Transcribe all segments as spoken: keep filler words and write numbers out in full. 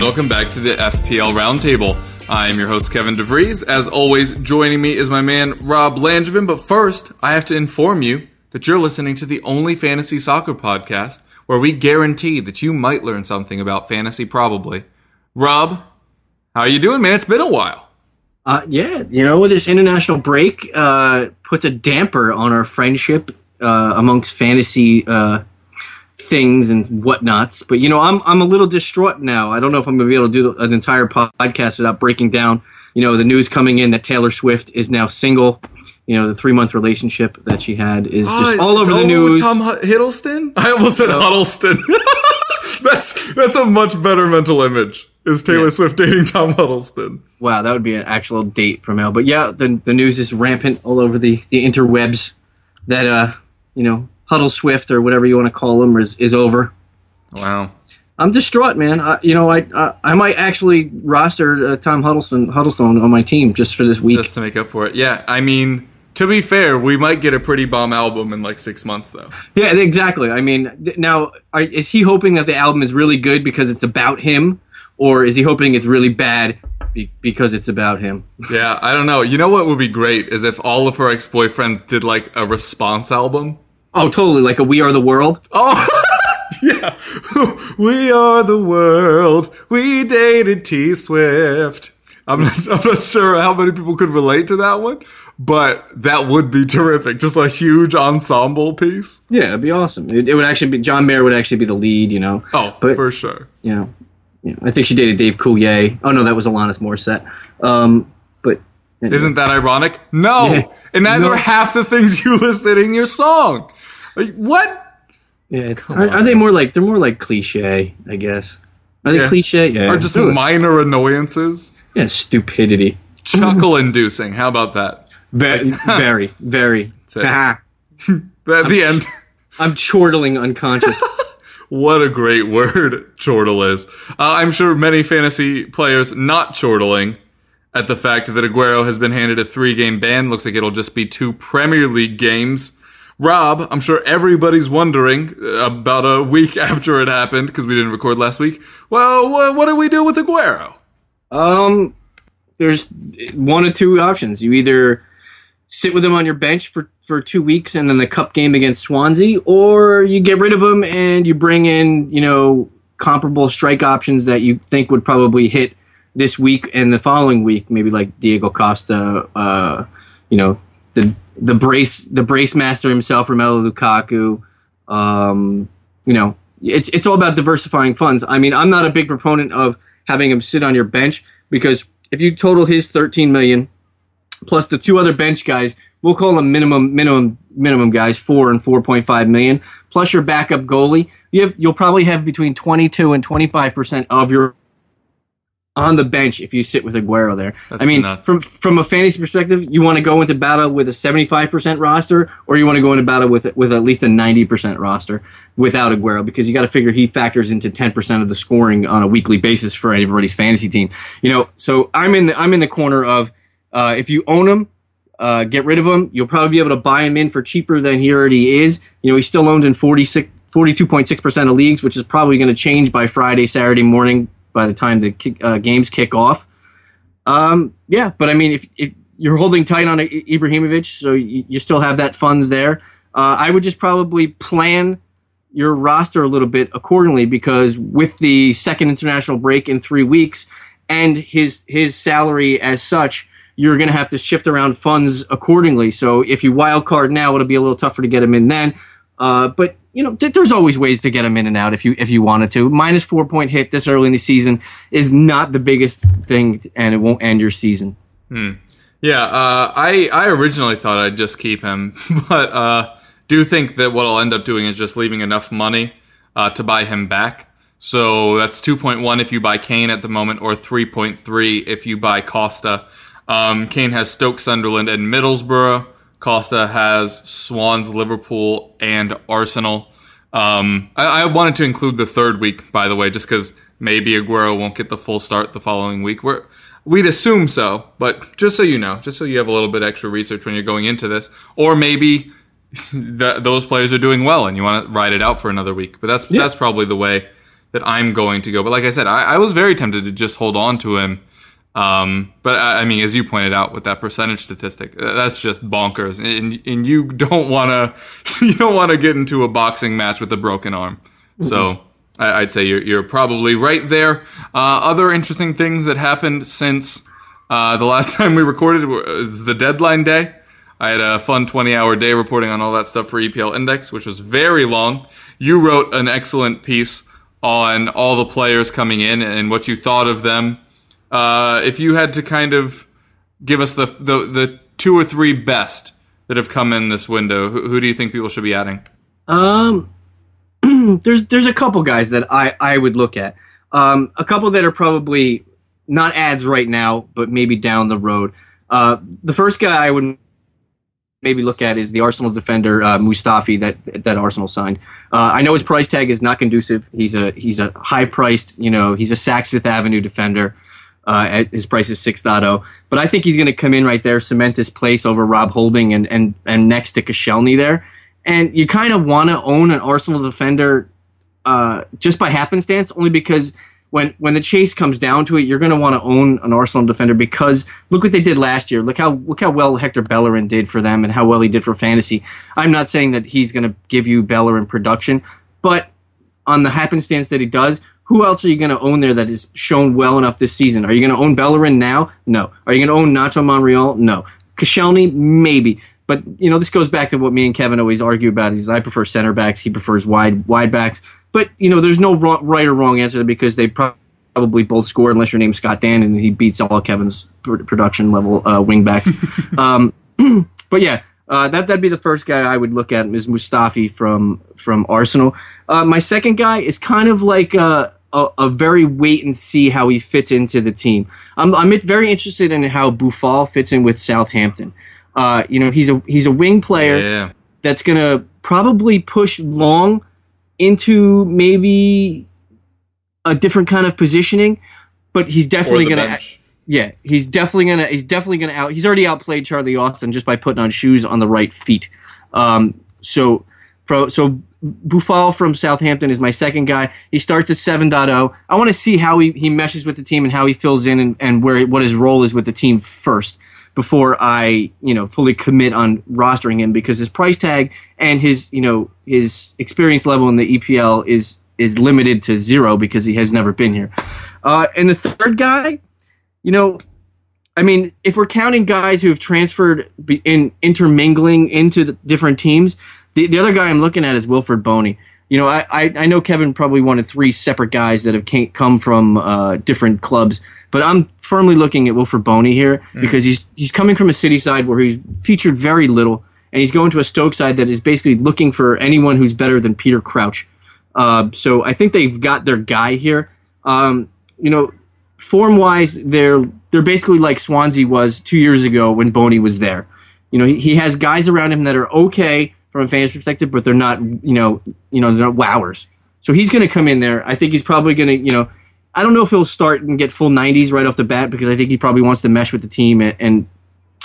and welcome back to the F P L Roundtable. I am your host, Kevin De Vries. As always, joining me is my man, Rob Langevin. But first, I have to inform you that you're listening to the only fantasy soccer podcast where we guarantee that you might learn something about fantasy, probably. Rob, how are you doing, man? It's been a while. Uh, yeah, you know, this international break uh, puts a damper on our friendship uh, amongst fantasy uh, things and whatnots. But, you know, I'm I'm a little distraught now. I don't know if I'm going to be able to do an entire podcast without breaking down, you know, the news coming in that Taylor Swift is now single. You know, the three-month relationship that she had is just uh, all over the news. With Tom Huddlestone? I almost said so. Huddlestone. that's that's a much better mental image. Is Taylor yeah. Swift dating Tom Huddlestone? Wow, that would be an actual date from hell. But yeah, the the news is rampant all over the, the interwebs that, uh, you know, Huddle Swift or whatever you want to call him is, is over. Wow. I'm distraught, man. I, you know, I, I I might actually roster uh, Tom Huddlestone, Huddlestone on my team just for this week. Just to make up for it. Yeah, I mean, to be fair, we might get a pretty bomb album in like six months, though. Yeah, exactly. I mean, now, are, is he hoping that the album is really good because it's about him? Or is he hoping it's really bad be- because it's about him? Yeah, I don't know. You know what would be great is if all of her ex-boyfriends did, like, a response album. Oh, totally. Like a We Are the World? Oh, yeah. We are the world. We dated T-Swift. I'm not, I'm not sure how many people could relate to that one, but that would be terrific. Just a huge ensemble piece. Yeah, it'd be awesome. It, it would actually be, John Mayer would actually be the lead, you know. Oh, but, for sure. Yeah. You know. Yeah, I think she dated Dave Coulier. Oh, no, that was Alanis Morissette. Um, but anyway. Isn't that ironic? No. Yeah. And that no. are half the things you listed in your song. Like, what? Yeah, are, are they more like, they're more like cliche, I guess. Are they yeah. cliche? Yeah. Or just Ooh. minor annoyances? Yeah, stupidity. Chuckle-inducing. How about that? Very, like, very, very. That's it. At the I'm, end. I'm chortling unconscious. What a great word chortle is. Uh, I'm sure many fantasy players not chortling at the fact that Aguero has been handed a three-game ban. Looks like it'll just be two Premier League games. Rob, I'm sure everybody's wondering about a week after it happened, because we didn't record last week. Well, what do we do with Aguero? Um, there's one of two options. You either sit with him on your bench for for two weeks and then the cup game against Swansea, or you get rid of him and you bring in, you know, comparable strike options that you think would probably hit this week and the following week, maybe like Diego Costa, uh, you know, the the brace the brace master himself, Romelu Lukaku. Um, you know, it's it's all about diversifying funds. I mean, I'm not a big proponent of having him sit on your bench, because if you total his thirteen million plus the two other bench guys, we'll call them minimum, minimum, minimum guys, four and four point five million. Plus your backup goalie, you have you'll probably have between twenty-two and twenty-five percent of your on the bench if you sit with Aguero there. That's I mean, nuts. from from a fantasy perspective, you want to go into battle with a seventy-five percent roster, or you want to go into battle with with at least a ninety percent roster without Aguero, because you got to figure he factors into ten percent of the scoring on a weekly basis for everybody's fantasy team. You know, so I'm in the I'm in the corner of uh, if you own him. Uh, get rid of him. You'll probably be able to buy him in for cheaper than he already is. You know, he's still owned in forty-six, forty-two point six percent of leagues, which is probably going to change by Friday, Saturday morning by the time the kick, uh, games kick off. Um, yeah, but I mean, if, if you're holding tight on Ibrahimovic, so you, you still have that funds there. Uh, I would just probably plan your roster a little bit accordingly, because with the second international break in three weeks and his his salary as such, you're going to have to shift around funds accordingly. So if you wild card now, it'll be a little tougher to get him in then. Uh, but, you know, th- there's always ways to get him in and out if you if you wanted to. Minus four-point hit this early in the season is not the biggest thing, and it won't end your season. Hmm. Yeah, uh, I, I originally thought I'd just keep him. But uh do think that what I'll end up doing is just leaving enough money uh, to buy him back. So that's two point one if you buy Kane at the moment, or three point three if you buy Costa. Um, Kane has Stoke, Sunderland, and Middlesbrough. Costa has Swans, Liverpool, and Arsenal. Um, I, I wanted to include the third week, by the way, just because maybe Aguero won't get the full start the following week. We're, we'd assume so, but just so you know, just so you have a little bit extra research when you're going into this. Or maybe th- those players are doing well and you want to ride it out for another week. But that's yeah. that's probably the way that I'm going to go. But like I said, I, I was very tempted to just hold on to him. Um, but I, I mean, as you pointed out with that percentage statistic, that's just bonkers. And and you don't want to you don't want to get into a boxing match with a broken arm. Mm-hmm. So I, I'd say you're you're probably right there. Uh, other interesting things that happened since uh, the last time we recorded was the deadline day. I had a fun twenty-hour day reporting on all that stuff for E P L Index, which was very long. You wrote an excellent piece on all the players coming in and what you thought of them. Uh, if you had to kind of give us the, the the two or three best that have come in this window, who, who do you think people should be adding? Um, there's there's a couple guys that I, I would look at. Um, a couple that are probably not ads right now, but maybe down the road. Uh, the first guy I would maybe look at is the Arsenal defender uh, Mustafi that that Arsenal signed. Uh, I know his price tag is not conducive. He's a he's a high priced, you know, he's a Saks Fifth Avenue defender. Uh, his price is six point oh, but I think he's going to come in right there, cement his place over Rob Holding and and, and next to Koscielny there. And you kind of want to own an Arsenal defender uh, just by happenstance, only because when when the chase comes down to it, you're going to want to own an Arsenal defender because look what they did last year. Look how look how well Hector Bellerin did for them and how well he did for fantasy. I'm not saying that he's going to give you Bellerin production, but on the happenstance that he does, who else are you going to own there that is shown well enough this season? Are you going to own Bellerin now? No. Are you going to own Nacho Monreal? No. Koscielny? Maybe. But, you know, this goes back to what me and Kevin always argue about. Is I prefer center backs. He prefers wide wide backs. But, you know, there's no wrong, right or wrong answer because they pro- probably both score unless your name's Scott Dann and he beats all Kevin's pr- production level uh, wing backs. um, but, yeah. Uh, that, that'd be the first guy I would look at is Mustafi from from Arsenal. Uh, my second guy is kind of like a, a, a very wait and see how he fits into the team. I'm, I'm very interested in how Boufal fits in with Southampton. Uh, you know, he's a he's a wing player yeah. that's going to probably push long into maybe a different kind of positioning, but he's definitely going to. Yeah, he's definitely gonna. He's definitely gonna out. He's already outplayed Charlie Austin just by putting on shoes on the right feet. Um, so, pro, so Boufal from Southampton is my second guy. He starts at seven point oh. I want to see how he, he meshes with the team and how he fills in and, and where what his role is with the team first before I you know fully commit on rostering him because his price tag and his you know his experience level in the E P L is is limited to zero because he has never been here. Uh, and the third guy. You know, I mean, if we're counting guys who have transferred in intermingling into the different teams, the, the other guy I'm looking at is Wilfred Bony. You know, I, I, I know Kevin probably wanted three separate guys that have can't come from uh, different clubs, but I'm firmly looking at Wilfred Bony here mm. because he's he's coming from a City side where he's featured very little, and he's going to a Stoke side that is basically looking for anyone who's better than Peter Crouch. Uh, so I think they've got their guy here. Um, you know, form-wise, they're they're basically like Swansea was two years ago when Bony was there. You know, he, he has guys around him that are okay from a fan's perspective, but they're not, you know, you know, they're not wowers. So he's going to come in there. I think he's probably going to, you know, I don't know if he'll start and get full nineties right off the bat because I think he probably wants to mesh with the team and and,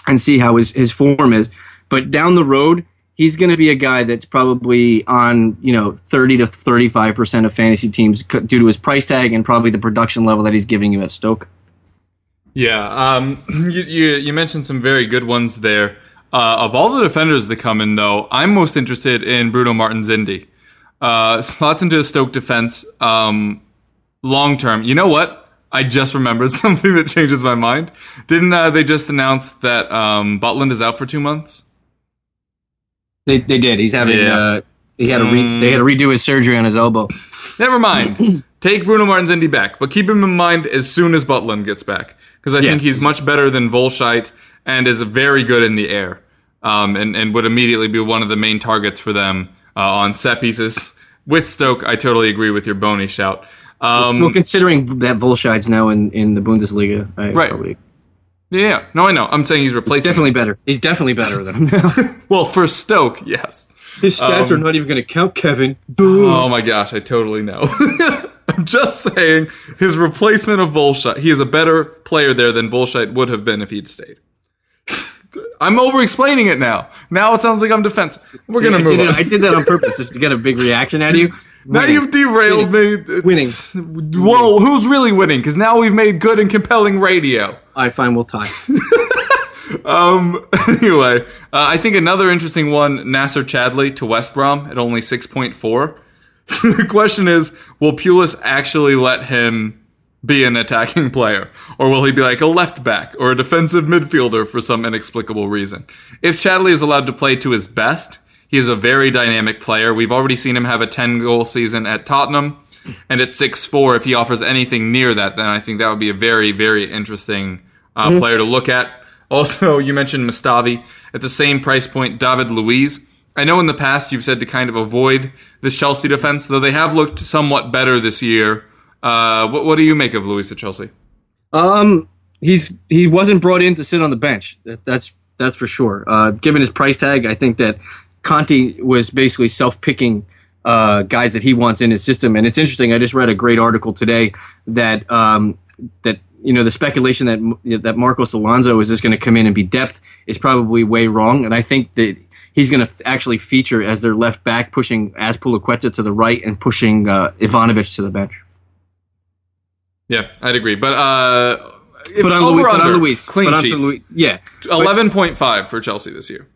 and see how his, his form is. But down the road, he's going to be a guy that's probably on, you know, thirty to thirty-five percent of fantasy teams due to his price tag and probably the production level that he's giving you at Stoke. Yeah, um, you, you, you mentioned some very good ones there. Uh, of all the defenders that come in, though, I'm most interested in Bruno Martins Indi. Uh, slots into a Stoke defense um, long term. You know what? I just remembered something that changes my mind. Didn't uh, they just announce that um, Butland is out for two months? They they did. He's having yeah. uh, he had a re- they had to redo his surgery on his elbow. Never mind. Take Bruno Martins Indi back, but keep him in mind as soon as Butland gets back because I yeah. think he's much better than Volsheid and is very good in the air. Um, and, and would immediately be one of the main targets for them uh, on set pieces with Stoke. I totally agree with your Bony shout. Um, well, considering that Volscheid's now in, in the Bundesliga, I right. probably. Yeah, no, I know. I'm saying he's replacing. He's definitely him. better. He's definitely better than him now. Well, for Stoke, yes. His stats um, are not even going to count, Kevin. Boom. Oh my gosh, I totally know. I'm just saying his replacement of Volsheid. He is a better player there than Volsheid would have been if he'd stayed. I'm over-explaining it now. Now it sounds like I'm defensive. We're going to move on. I did that on purpose just to get a big reaction out of you. Now winning. You've derailed winning. me. It's, winning. Whoa, who's really winning? Because now we've made good and compelling radio. I find we'll tie. um, anyway, uh, I think another interesting one, Nacer Chadli to West Brom at only six point four. The question is, will Pulis actually let him be an attacking player? Or will he be like a left back or a defensive midfielder for some inexplicable reason? If Chadli is allowed to play to his best, he is a very dynamic player. We've already seen him have a ten-goal season at Tottenham. And at six foot four, if he offers anything near that, then I think that would be a very, very interesting uh, mm-hmm. player to look at. Also, you mentioned Mustafi. At the same price point, David Luiz. I know in the past you've said to kind of avoid the Chelsea defense, though they have looked somewhat better this year. Uh, what, what do you make of Luiz at Chelsea? Um, he's he wasn't brought in to sit on the bench. That, that's that's for sure. Uh, given his price tag, I think that Conte was basically self-picking uh, guys that he wants in his system. And it's interesting. I just read a great article today that um, that you know the speculation that that Marcos Alonso is just going to come in and be depth is probably way wrong. And I think that he's going to f- actually feature as their left back, pushing Azpilicueta to the right and pushing uh, Ivanovic to the bench. Yeah, I'd agree. But uh, if but on over Luis, under, but on Luis, clean but sheets. Luis, yeah, eleven point five for Chelsea this year.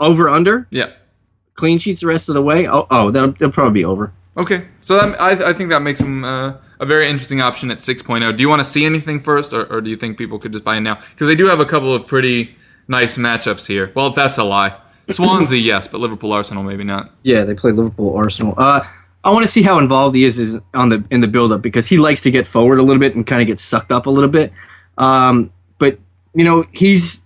Over, under? Yeah. Clean sheets the rest of the way? Oh, oh that'll, that'll probably be over. Okay. So that, I, I think that makes him uh, a very interesting option at six point oh. Do you want to see anything first, or, or do you think people could just buy in now? Because they do have a couple of pretty nice matchups here. Well, that's a lie. Swansea, yes, but Liverpool, Arsenal, maybe not. Yeah, they play Liverpool, Arsenal. Uh, I want to see how involved he is, is on the in the build-up, because he likes to get forward a little bit and kind of get sucked up a little bit. Um, but, you know, he's...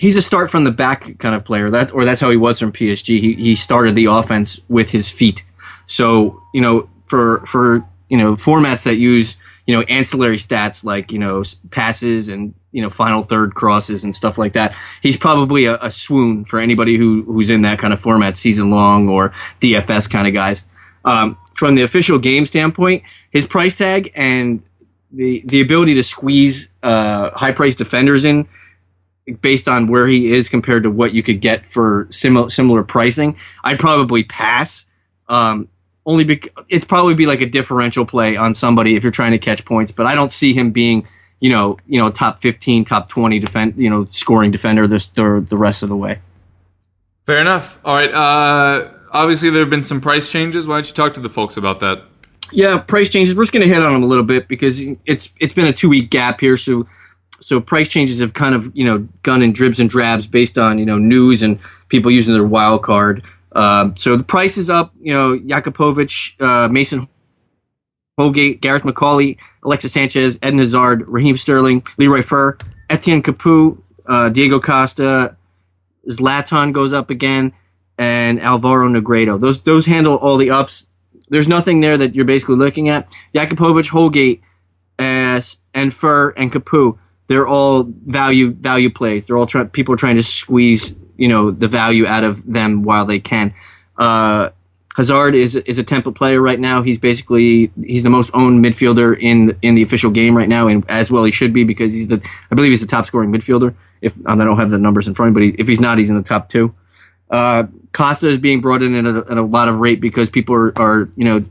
He's a start from the back kind of player, that or that's how he was from P S G. He he started the offense with his feet. So you know for for you know formats that use you know ancillary stats like you know passes and you know final third crosses and stuff like that, he's probably a, a swoon for anybody who who's in that kind of format season long or D F S kind of guys. Um, from the official game standpoint, his price tag and the the ability to squeeze uh, high priced defenders in, based on where he is compared to what you could get for similar similar pricing, I'd probably pass. Um, only bec- it's probably be like a differential play on somebody if you're trying to catch points. But I don't see him being, you know, you know, top fifteen, top twenty defend, you know, scoring defender this or the rest of the way. Fair enough. All right. Uh, obviously, there have been some price changes. Why don't you talk to the folks about that? Yeah, price changes. We're just going to hit on them a little bit because it's it's been a two week gap here, so. So price changes have kind of, you know, gone in dribs and drabs based on, you know, news and people using their wild card. Um, so the price is up, you know, Jakubovic, uh, Mason Holgate, Gareth McCauley, Alexis Sanchez, Eden Hazard, Raheem Sterling, Leroy Fer, Etienne Capoue, uh, Diego Costa, Zlatan goes up again, and Alvaro Negredo. Those those handle all the ups. There's nothing there that you're basically looking at. Jakubovic, Holgate, uh, and Fer and Capoue. They're all value value plays. They're all try- people are trying to squeeze, you know, the value out of them while they can. Uh, Hazard is is a template player right now. He's basically he's the most owned midfielder in in the official game right now, and as well he should be because he's the I believe he's the top scoring midfielder. If I don't have the numbers in front of me, but he, if he's not, he's in the top two. Uh, Costa is being brought in at a, at a lot of rate because people are, are you know.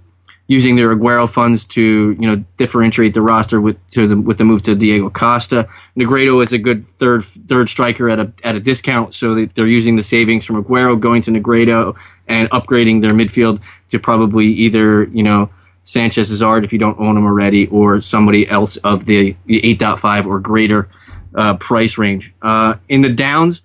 using their Aguero funds to, you know, differentiate the roster with to the, with the move to Diego Costa. Negredo is a good third third striker at a at a discount, so they, they're using the savings from Aguero going to Negredo and upgrading their midfield to probably either, you know, Sanchez Hazard if you don't own him already, or somebody else of the eight point five or greater uh, price range. Uh, in the downs,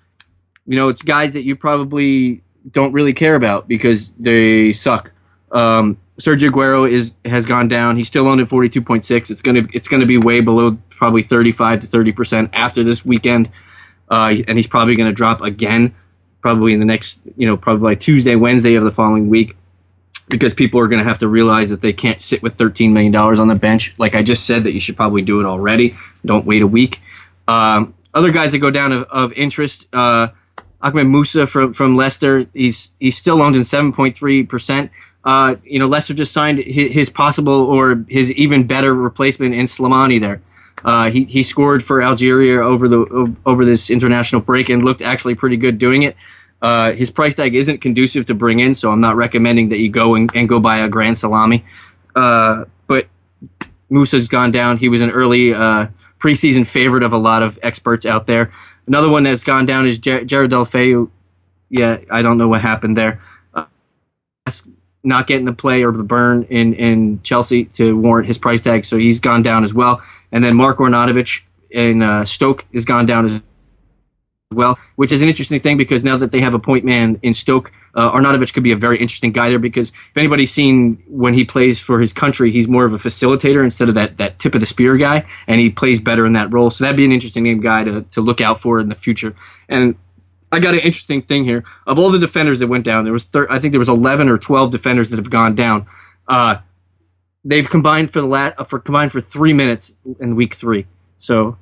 you know, it's guys that you probably don't really care about because they suck. Um, Sergio Aguero is has gone down. He's still owned at forty-two point six. It's gonna it's gonna be way below probably thirty-five to thirty percent after this weekend, uh, and he's probably gonna drop again, probably in the next you know probably like Tuesday, Wednesday of the following week, because people are gonna have to realize that they can't sit with thirteen million dollars on the bench. Like I just said, that you should probably do it already. Don't wait a week. Um, other guys that go down of, of interest. Uh, Ahmed Musa from from Leicester. He's he's still owned in seven point three percent. Uh, you know, Leicester just signed his, his possible or his even better replacement in Slimani there. Uh, he he scored for Algeria over the over this international break and looked actually pretty good doing it. Uh, his price tag isn't conducive to bring in, so I'm not recommending that you go and, and go buy a grand salami. Uh, but Musa's gone down. He was an early uh, preseason favorite of a lot of experts out there. Another one that's gone down is Ger- Gerard Deulofeu. Yeah, I don't know what happened there. Uh, not getting the play or the burn in, in Chelsea to warrant his price tag, so he's gone down as well. And then Mark Ornatovic in uh, Stoke has gone down as well, which is an interesting thing because now that they have a point man in Stoke, uh, Arnautovic could be a very interesting guy there because if anybody's seen when he plays for his country, he's more of a facilitator instead of that, that tip of the spear guy, and he plays better in that role. So that'd be an interesting name guy to, to look out for in the future. And I got an interesting thing here. Of all the defenders that went down, there was thir- I think there was eleven or twelve defenders that have gone down. Uh, they've combined for the la- for combined for three minutes in week three. So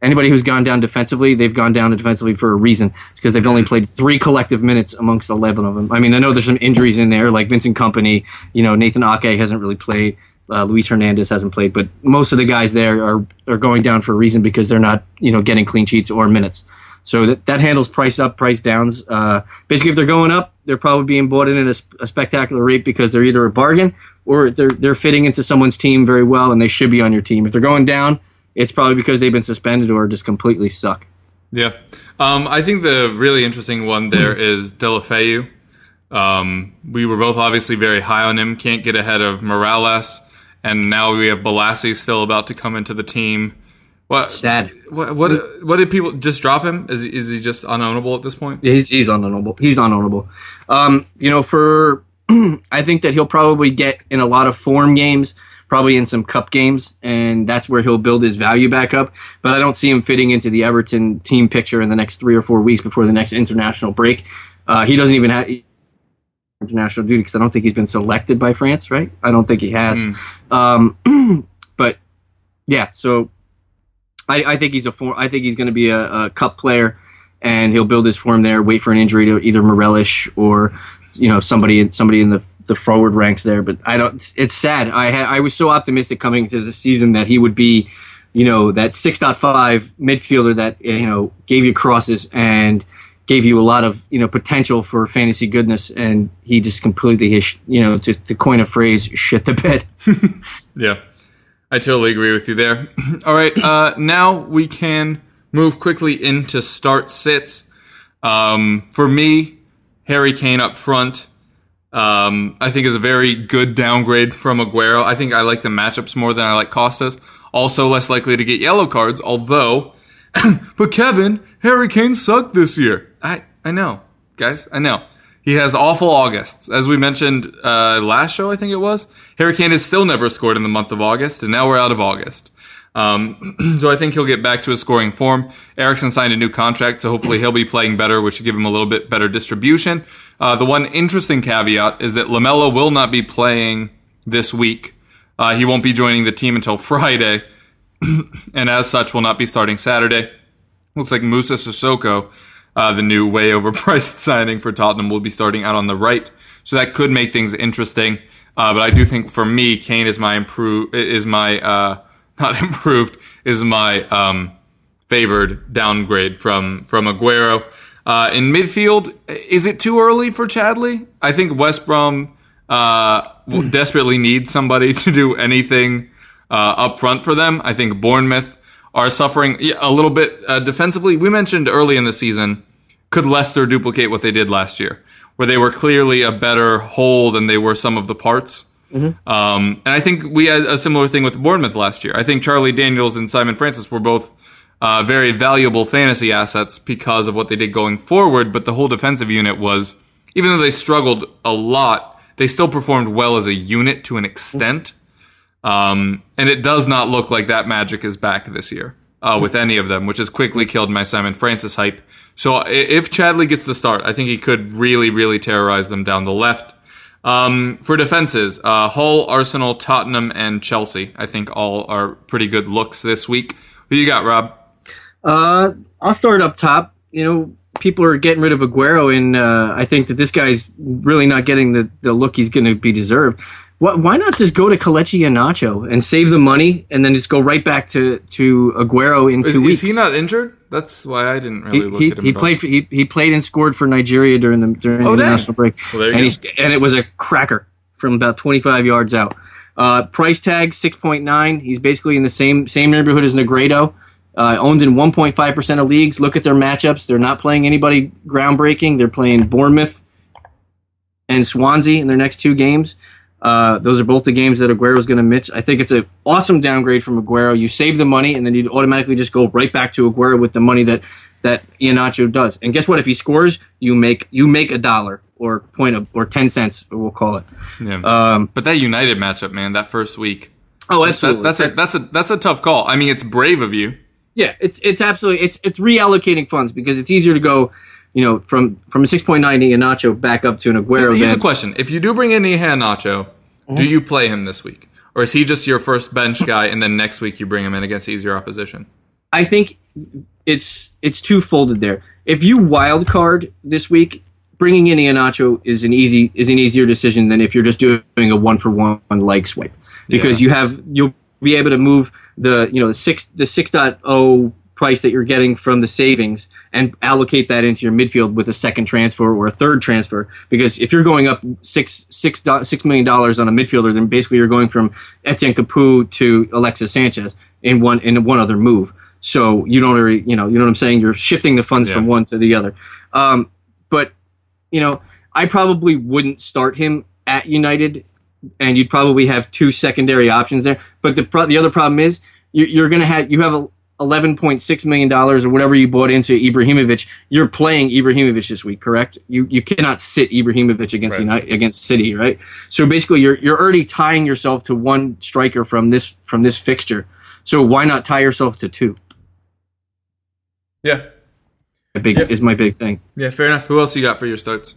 anybody who's gone down defensively, they've gone down defensively for a reason. It's because they've only played three collective minutes amongst eleven of them. I mean, I know there's some injuries in there, like Vincent Kompany. You know, Nathan Ake hasn't really played. Uh, Luis Hernandez hasn't played. But most of the guys there are, are going down for a reason because they're not, you know, getting clean sheets or minutes. So that, that handles price up, price downs. Uh, basically, if they're going up, they're probably being bought in at a, sp- a spectacular rate because they're either a bargain or they're they're fitting into someone's team very well, and they should be on your team. If they're going down, it's probably because they've been suspended or just completely suck. Yeah. Um, I think the really interesting one there is Deulofeu. Um, we were both obviously very high on him. Can't get ahead of Morales. And now we have Balassi still about to come into the team. What, Sad. What, what What did people just drop him? Is he, is he just unownable at this point? Yeah, he's, he's unownable. He's unownable. Um, you know, for I think that he'll probably get in a lot of form games, probably in some cup games, and that's where he'll build his value back up. But I don't see him fitting into the Everton team picture in the next three or four weeks before the next international break. Uh, he doesn't even have international duty because I don't think he's been selected by France, right? I don't think he has. Mm. Um, but, yeah, so I, I think he's a form, I think he's going to be a, a cup player, and he'll build his form there, wait for an injury to either Morelis or, you know, somebody somebody in the the forward ranks there, but I don't. It's sad. I had I was so optimistic coming into the season that he would be, you know, that six point five midfielder that, you know, gave you crosses and gave you a lot of, you know, potential for fantasy goodness, and he just completely, his, you know, to, to coin a phrase, shit the bed. Yeah, I totally agree with you there. All right, uh, now we can move quickly into start sits. Um, for me, Harry Kane up front. Um, I think is a very good downgrade from Aguero. I think I like the matchups more than I like Costa's. Also less likely to get yellow cards, although, but Kevin, Harry Kane sucked this year. I, I know, guys, I know. He has awful Augusts. As we mentioned, uh, last show, I think it was, Harry Kane has still never scored in the month of August, and now we're out of August. Um, so I think he'll get back to his scoring form. Eriksen signed a new contract, so hopefully he'll be playing better, which should give him a little bit better distribution. Uh, the one interesting caveat is that Lamella will not be playing this week. Uh, he won't be joining the team until Friday, and as such will not be starting Saturday. Looks like Musa Sissoko, uh, the new way overpriced signing for Tottenham, will be starting out on the right. So that could make things interesting. Uh, but I do think for me, Kane is my improve, is my, uh, not improved, is my, um, favored downgrade from, from Aguero. Uh, in midfield, is it too early for Chadli? I think West Brom uh, will desperately need somebody to do anything uh, up front for them. I think Bournemouth are suffering a little bit uh, defensively. We mentioned early in the season, could Leicester duplicate what they did last year, where they were clearly a better whole than they were some of the parts? Mm-hmm. Um, and I think we had a similar thing with Bournemouth last year. I think Charlie Daniels and Simon Francis were both Uh, very valuable fantasy assets because of what they did going forward, but the whole defensive unit was, even though they struggled a lot, they still performed well as a unit to an extent. Um, and it does not look like that magic is back this year uh, with any of them, which has quickly killed my Simon Francis hype. So if Chadli gets the start, I think he could really, really terrorize them down the left. Um, for defenses, uh, Hull, Arsenal, Tottenham, and Chelsea, I think all are pretty good looks this week. Who you got, Rob? Uh, I'll start up top. You know, people are getting rid of Aguero, and uh, I think that this guy's really not getting the, the look he's going to be deserved. Why not just go to Kelechi Iheanacho and save the money and then just go right back to, to Aguero in two is, weeks? Is he not injured? That's why I didn't really he, look he, at him he at played all. For, he, he played and scored for Nigeria during the during oh, the dang. national break. Well, there you and, he's, and it was a cracker from about twenty-five yards out. Uh, price tag, six point nine. He's basically in the same same neighborhood as Negredo. Uh, owned in one point five percent of leagues. Look at their matchups. They're not playing anybody groundbreaking. They're playing Bournemouth and Swansea in their next two games. Uh, those are both the games that Aguero's going to miss. I think it's an awesome downgrade from Aguero. You save the money, and then you automatically just go right back to Aguero with the money that, that Iheanacho does. And guess what? If he scores, you make you make a dollar or point of, or ten cents, we'll call it. Yeah. Um, but that United matchup, man, that first week. Oh, absolutely. That, that's a that's a that's a tough call. I mean, it's brave of you. Yeah, it's it's absolutely it's it's reallocating funds because it's easier to go. You know, from, from a six point nine Iheanacho back up to an Aguero. Here's a question. If you do bring in Iheanacho, mm-hmm. do you play him this week? Or is he just your first bench guy and then next week you bring him in against easier opposition? I think it's it's two-folded there. If you wild card this week, bringing in Iheanacho is an easy is an easier decision than if you're just doing a one-for-one leg swipe. Because yeah. you have you'll be able to move the you know the six the six point oh price that you're getting from the savings and allocate that into your midfield with a second transfer or a third transfer. Because if you're going up six, six, six million dollars on a midfielder, then basically you're going from Etienne Capoue to Alexis Sanchez in one in one other move. So you don't really, you know, you know what I'm saying? You're shifting the funds yeah. from one to the other. Um, but you know, I probably wouldn't start him at United, and you'd probably have two secondary options there. But the pro- the other problem is you, you're going to have you have a eleven point six million dollars or whatever you bought into Ibrahimovic, you're playing Ibrahimovic this week, correct? You you cannot sit Ibrahimovic against right. United, against City, right? So basically, you're you're already tying yourself to one striker from this from this fixture. So why not tie yourself to two? Yeah, a big yeah. is my big thing. Yeah, fair enough. Who else you got for your starts?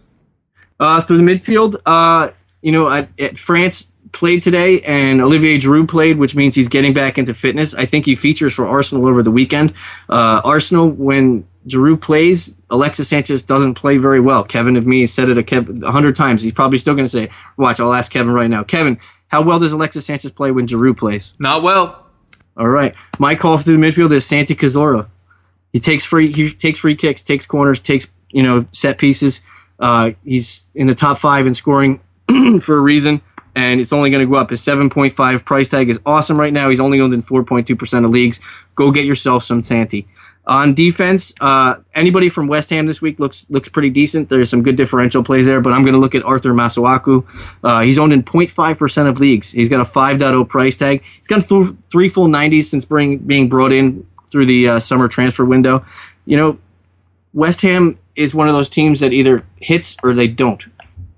Uh, through the midfield, uh, you know, at, at France. Played today, and Olivier Giroud played, which means he's getting back into fitness. I think he features for Arsenal over the weekend. Uh, Arsenal, when Giroud plays, Alexis Sanchez doesn't play very well. Kevin of me said it a Kev- hundred times. He's probably still going to say, watch, I'll ask Kevin right now. Kevin, how well does Alexis Sanchez play when Giroud plays? Not well. All right. My call through the midfield is Santi Cazorla. He takes free He takes free kicks, takes corners, takes you know set pieces. Uh, he's in the top five in scoring for a reason. And it's only going to go up. His seven point five price tag is awesome right now. He's only owned in four point two percent of leagues. Go get yourself some Santi. On defense, uh, anybody from West Ham this week looks looks pretty decent. There's some good differential plays there, but I'm going to look at Arthur Masuaku. Uh, he's owned in zero point five percent of leagues. He's got a five point oh price tag. He's got th- three full nineties since bring, being brought in through the uh, summer transfer window. You know, West Ham is one of those teams that either hits or they don't.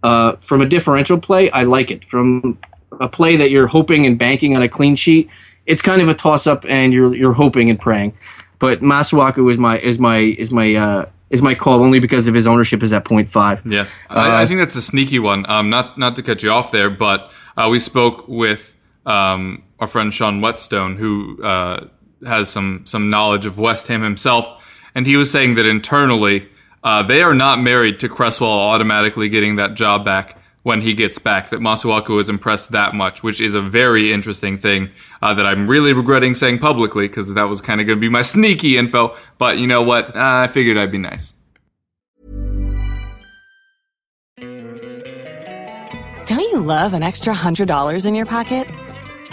Uh, from a differential play, I like it. From a play that you're hoping and banking on a clean sheet, it's kind of a toss-up, and you're you're hoping and praying. But Masuaku is my is my is my uh, is my call only because of his ownership is at point five. Yeah, uh, I, I think that's a sneaky one. Um, not not to cut you off there, but uh, we spoke with um, our friend Sean Whetstone, who uh, has some some knowledge of West Ham himself, and he was saying that internally. Uh, they are not married to Cresswell automatically getting that job back when he gets back, that Masuaku is impressed that much, which is a very interesting thing uh, that I'm really regretting saying publicly because that was kind of going to be my sneaky info. But you know what? Uh, I figured I'd be nice. Don't you love an extra one hundred dollars in your pocket?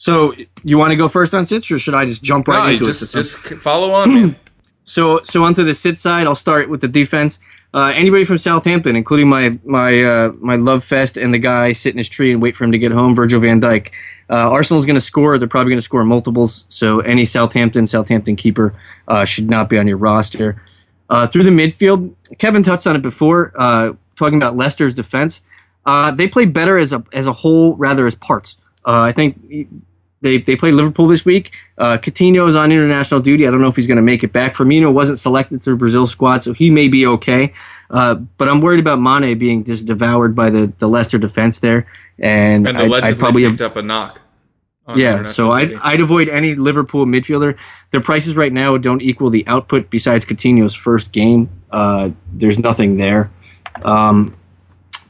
So you want to go first on sits, or should I just jump right no, into just, it? Just follow on, man. So so onto the sit side. I'll start with the defense. Uh, anybody from Southampton, including my my uh, my love fest and the guy sit in his tree and wait for him to get home, Virgil van Dijk. Uh, Arsenal's going to score. They're probably going to score multiples. So any Southampton Southampton keeper uh, should not be on your roster. Uh, through the midfield, Kevin touched on it before, uh, talking about Leicester's defense. Uh, they play better as a as a whole rather as parts. Uh, I think they they play Liverpool this week. Uh, Coutinho is on international duty. I don't know if he's going to make it back. Firmino wasn't selected to the Brazil squad, so he may be okay. Uh, but I'm worried about Mane being just devoured by the, the Leicester defense there. And, and allegedly I, I probably picked have, up a knock. Yeah, so I'd, I'd avoid any Liverpool midfielder. Their prices right now don't equal the output besides Coutinho's first game. Uh, there's nothing there. Um,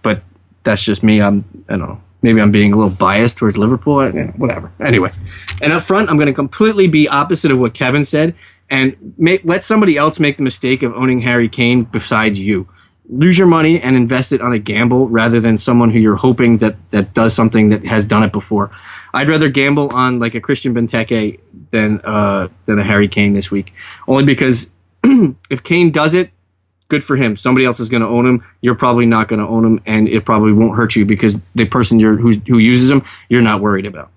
but that's just me. I'm, I don't know. Maybe I'm being a little biased towards Liverpool. I, whatever. Anyway. And up front, I'm going to completely be opposite of what Kevin said and make, let somebody else make the mistake of owning Harry Kane besides you. Lose your money and invest it on a gamble rather than someone who you're hoping that, that does something that has done it before. I'd rather gamble on like a Christian Benteke than uh, than a Harry Kane this week. Only because if Kane does it, good for him. Somebody else is going to own him. You're probably not going to own him, and it probably won't hurt you because the person you're who's, who uses him, you're not worried about.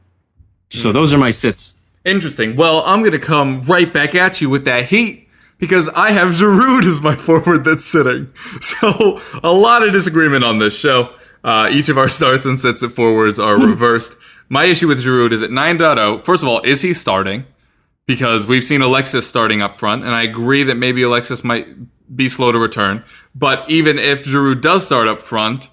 So those are my sits. Interesting. Well, I'm going to come right back at you with that heat. Because I have Giroud as my forward that's sitting. So a lot of disagreement on this show. Uh, each of our starts and sits at forwards are reversed. My issue with Giroud is at nine point oh. First of all, is he starting? Because we've seen Alexis starting up front. And I agree that maybe Alexis might be slow to return. But even if Giroud does start up front,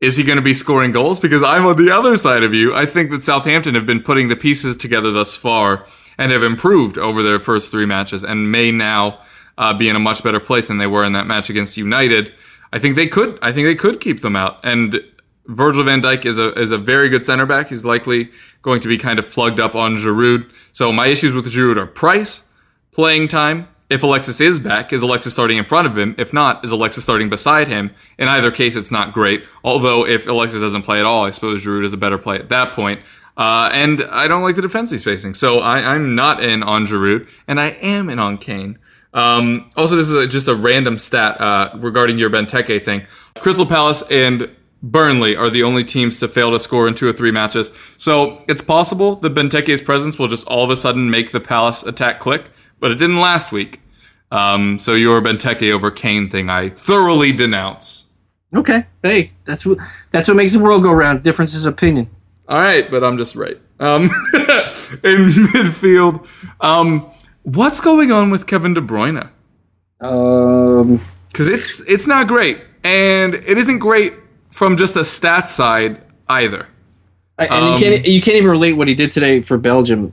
is he going to be scoring goals? Because I'm on the other side of you. I think that Southampton have been putting the pieces together thus far and have improved over their first three matches and may now uh, be in a much better place than they were in that match against United. I think they could I think they could keep them out. And Virgil van Dijk is a is a very good center back. He's likely going to be kind of plugged up on Giroud. So my issues with Giroud are price, playing time. If Alexis is back, is Alexis starting in front of him? If not, is Alexis starting beside him? In either case, it's not great. Although if Alexis doesn't play at all, I suppose Giroud is a better play at that point. Uh, and I don't like the defense he's facing. So I, I'm not in on Giroud, and I am in on Kane. Um, also, this is a, just a random stat uh, regarding your Benteke thing. Crystal Palace and Burnley are the only teams to fail to score in two or three matches. So it's possible that Benteke's presence will just all of a sudden make the Palace attack click, but it didn't last week. Um, so your Benteke over Kane thing I thoroughly denounce. Okay. Hey, that's what, that's what makes the world go round. Differences of opinion. All right, but I'm just right. Um, in midfield, um, what's going on with Kevin De Bruyne? Um, because it's it's not great, and it isn't great from just the stats side either. I, and um, you can't you can't even relate what he did today for Belgium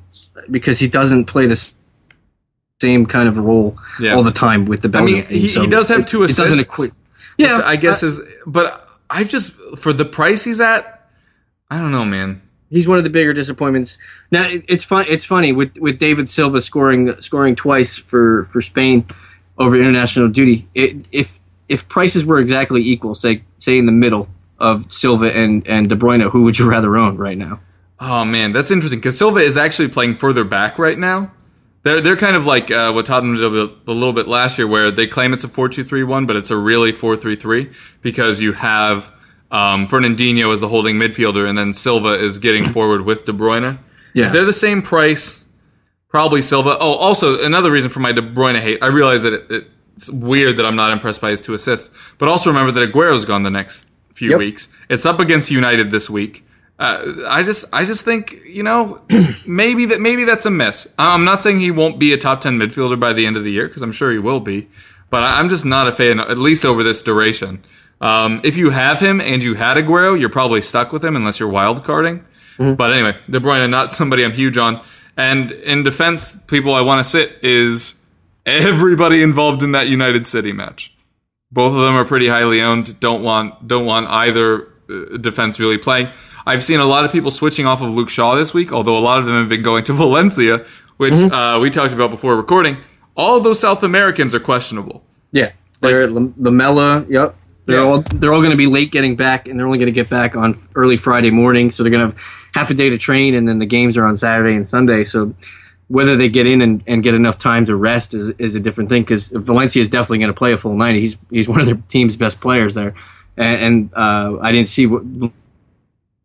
because he doesn't play the same kind of role yeah. all the time with the Belgium. I mean, team, he, so he does have two assists. It doesn't equate. Yeah, I guess uh, is. But I've just for the price he's at. I don't know, man. He's one of the bigger disappointments. Now it, it's fun. It's funny with, with David Silva scoring scoring twice for, for Spain over international duty. It, if if prices were exactly equal, say say in the middle of Silva and, and De Bruyne, who would you rather own right now? Oh man, that's interesting because Silva is actually playing further back right now. They're they're kind of like uh, what Tottenham did a little bit last year, where they claim it's a four two three one, but it's a really four three three because you have. Um, Fernandinho is the holding midfielder, and then Silva is getting forward with De Bruyne. Yeah. If they're the same price, probably Silva. Oh, also, another reason for my De Bruyne hate, I realize that it, it's weird that I'm not impressed by his two assists, but also remember that Aguero's gone the next few yep. weeks. It's up against United this week. Uh, I just I just think, you know, maybe that maybe that's a miss. I'm not saying he won't be a top ten midfielder by the end of the year, because I'm sure he will be, but I'm just not a fan, at least over this duration. Um, if you have him and you had Aguero, you're probably stuck with him unless you're wild carding. Mm-hmm. But anyway, De Bruyne, not somebody I'm huge on. And in defense, people I want to sit is everybody involved in that United City match. Both of them are pretty highly owned. Don't want, don't want either defense really playing. I've seen a lot of people switching off of Luke Shaw this week, although a lot of them have been going to Valencia, which mm-hmm. uh, we talked about before recording. All those South Americans are questionable. Yeah, they're like, Lamella. Yep. They're all they're all going to be late getting back, and they're only going to get back on early Friday morning. So they're going to have half a day to train, and then the games are on Saturday and Sunday. So whether they get in and, and get enough time to rest is is a different thing, because Valencia is definitely going to play a full ninety. He's he's one of their team's best players there, and, and uh, I didn't see what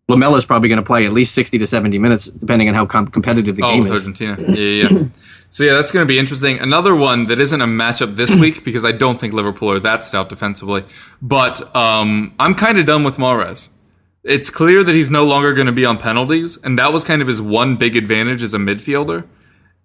Lamella's probably going to play at least sixty to seventy minutes, depending on how com- competitive the oh, game is. Oh, Argentina, yeah, yeah. So, yeah, that's going to be interesting. Another one that isn't a matchup this week because I don't think Liverpool are that stout defensively. But um, I'm kind of done with Mahrez. it's clear that he's no longer going to be on penalties, and that was kind of his one big advantage as a midfielder.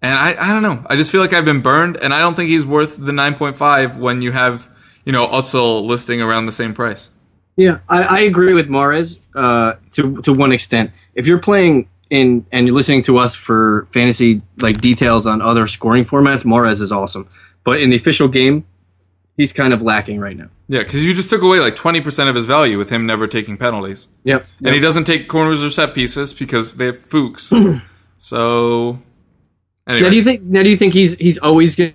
And I, I don't know. I just feel like I've been burned, and I don't think he's worth the nine point five when you have, you know, Özil listing around the same price. Yeah, I, I agree with Mahrez uh, to to one extent. If you're playing in and you're listening to us for fantasy like details on other scoring formats, Mahrez is awesome. But in the official game, he's kind of lacking right now. Yeah, because you just took away like twenty percent of his value with him never taking penalties. Yep. yep. And he doesn't take corners or set pieces because they have Fuchs. So, anyway. Now do you think, now do you think he's he's always going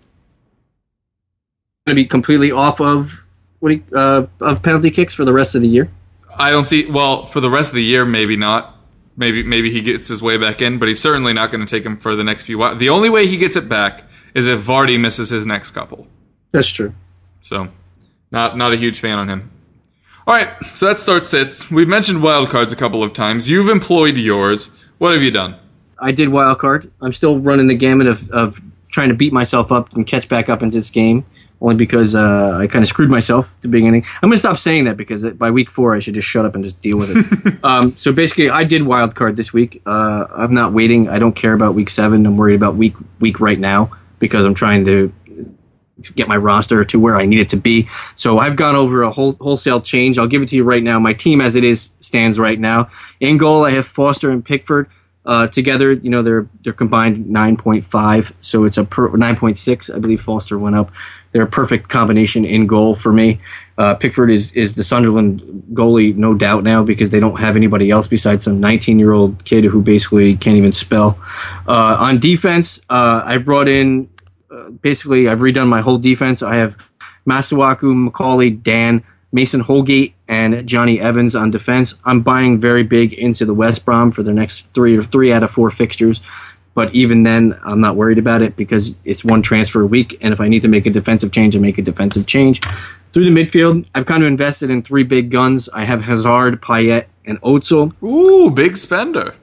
to be completely off of what he, uh, of penalty kicks for the rest of the year? I don't see... Well, for the rest of the year, maybe not. Maybe maybe he gets his way back in, but he's certainly not going to take him for the next few while. The only way he gets it back is if Vardy misses his next couple. That's true. So, not not a huge fan on him. All right, so that starts sits. We've mentioned wildcards a couple of times. You've employed yours. What have you done? I did wildcard. I'm still running the gamut of, of trying to beat myself up and catch back up into this game, only because uh, I kind of screwed myself at the beginning. I'm going to stop saying that because by week four, I should just shut up and just deal with it. um, so basically, I did wildcard this week. Uh, I'm not waiting. I don't care about week seven. I'm worried about week week right now because I'm trying to... to get my roster to where I need it to be. So I've gone over a whole, wholesale change. I'll give it to you right now. My team as it is stands right now. In goal, I have Foster and Pickford uh, together. You know, they're they're combined nine point five. So it's a per, nine point six. I believe Foster went up. They're a perfect combination in goal for me. Uh, Pickford is, is the Sunderland goalie, no doubt now, because they don't have anybody else besides some nineteen-year-old kid who basically can't even spell. Uh, on defense, uh, I brought in Uh, basically, I've redone my whole defense. I have Masuaku, McCauley, Dan, Mason Holgate, and Johnny Evans on defense. I'm buying very big into the West Brom for their next three or three out of four fixtures. But even then, I'm not worried about it because it's one transfer a week. And if I need to make a defensive change, I make a defensive change. Through the midfield, I've kind of invested in three big guns. I have Hazard, Payet, and Özil. Ooh, big spender.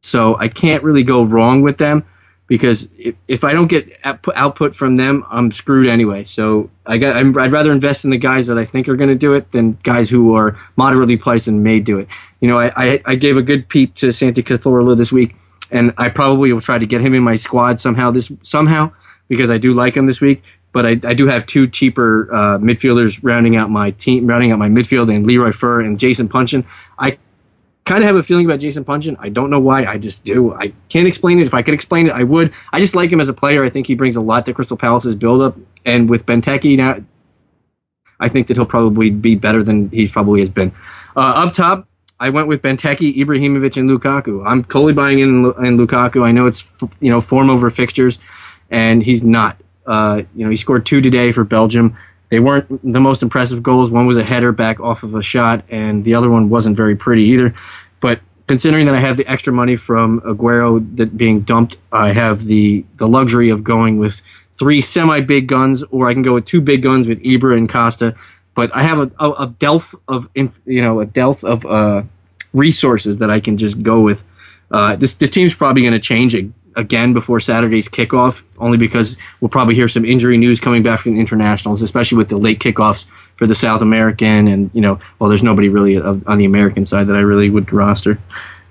So I can't really go wrong with them, because if I don't get output from them, I'm screwed anyway. So I got, I'd rather invest in the guys that I think are going to do it than guys who are moderately priced and may do it. You know, I, I, I gave a good peep to Santi Cazorla this week, and I probably will try to get him in my squad somehow this somehow because I do like him this week. But I, I do have two cheaper uh, midfielders rounding out my team, rounding out my midfield, and Leroy Fer and Jason Puncheon. I kind of have a feeling about Jason Puncheon. I don't know why. I just do. I can't explain it. If I could explain it, I would. I just like him as a player. I think he brings a lot to Crystal Palace's build-up. And with Benteke now, I think that he'll probably be better than he probably has been. Uh, up top, I went with Benteke, Ibrahimovic, and Lukaku. I'm totally buying in in Lukaku. I know it's you know form over fixtures, and he's not. Uh, you know he scored two today for Belgium. They weren't the most impressive goals. One was a header back off of a shot, and the other one wasn't very pretty either. But considering that I have the extra money from Aguero that being dumped, I have the, the luxury of going with three semi-big guns, or I can go with two big guns with Ibra and Costa. But I have a, a, a delf of you know a delf of uh, resources that I can just go with. Uh, this this team's probably going to change it again before Saturday's kickoff, only because we'll probably hear some injury news coming back from the internationals, especially with the late kickoffs for the South American. And, you know, well, there's nobody really on the American side that I really would roster.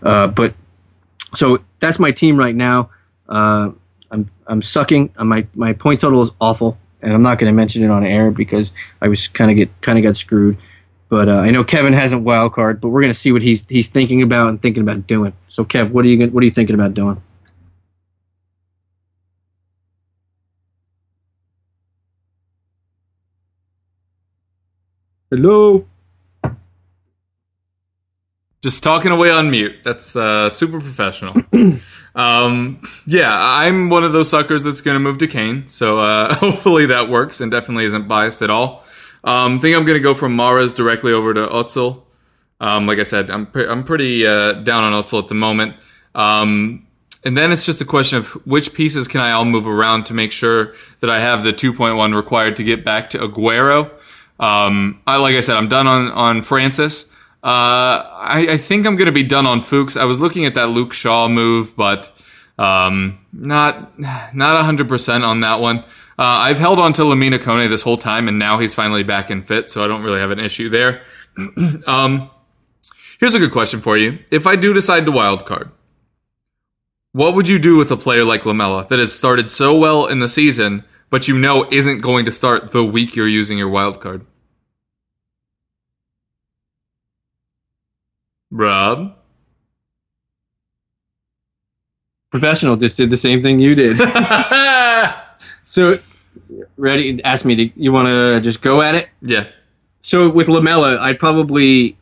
Uh, but so that's my team right now. Uh, I'm I'm sucking. My my point total is awful, and I'm not going to mention it on air because I was kind of get kind of got screwed. But uh, I know Kevin hasn't wildcard, but we're going to see what he's he's thinking about and thinking about doing. So, Kev, what are you what are you thinking about doing? Hello. Just talking away on mute. That's uh, super professional. um, yeah, I'm one of those suckers that's going to move to Kane. So uh, hopefully that works and definitely isn't biased at all. I um, think I'm going to go from Mahrez directly over to Özil. Um, like I said, I'm, pre- I'm pretty uh, down on Özil at the moment. Um, and then it's just a question of which pieces can I all move around to make sure that I have the two point one required to get back to Aguero. Um, I, like I said, I'm done on, on Francis. Uh, I, I think I'm going to be done on Fuchs. I was looking at that Luke Shaw move, but, um, not, not a hundred percent on that one. Uh, I've held on to Lamina Kone this whole time, and now he's finally back in fit, so I don't really have an issue there. um, Here's a good question for you. If I do decide to wildcard, what would you do with a player like Lamella that has started so well in the season, but you know isn't going to start the week you're using your wildcard? Rob? Professional just did the same thing you did. So, ready? Ask me, to, you want to just go at it? Yeah. So, with Lamella, I'd probably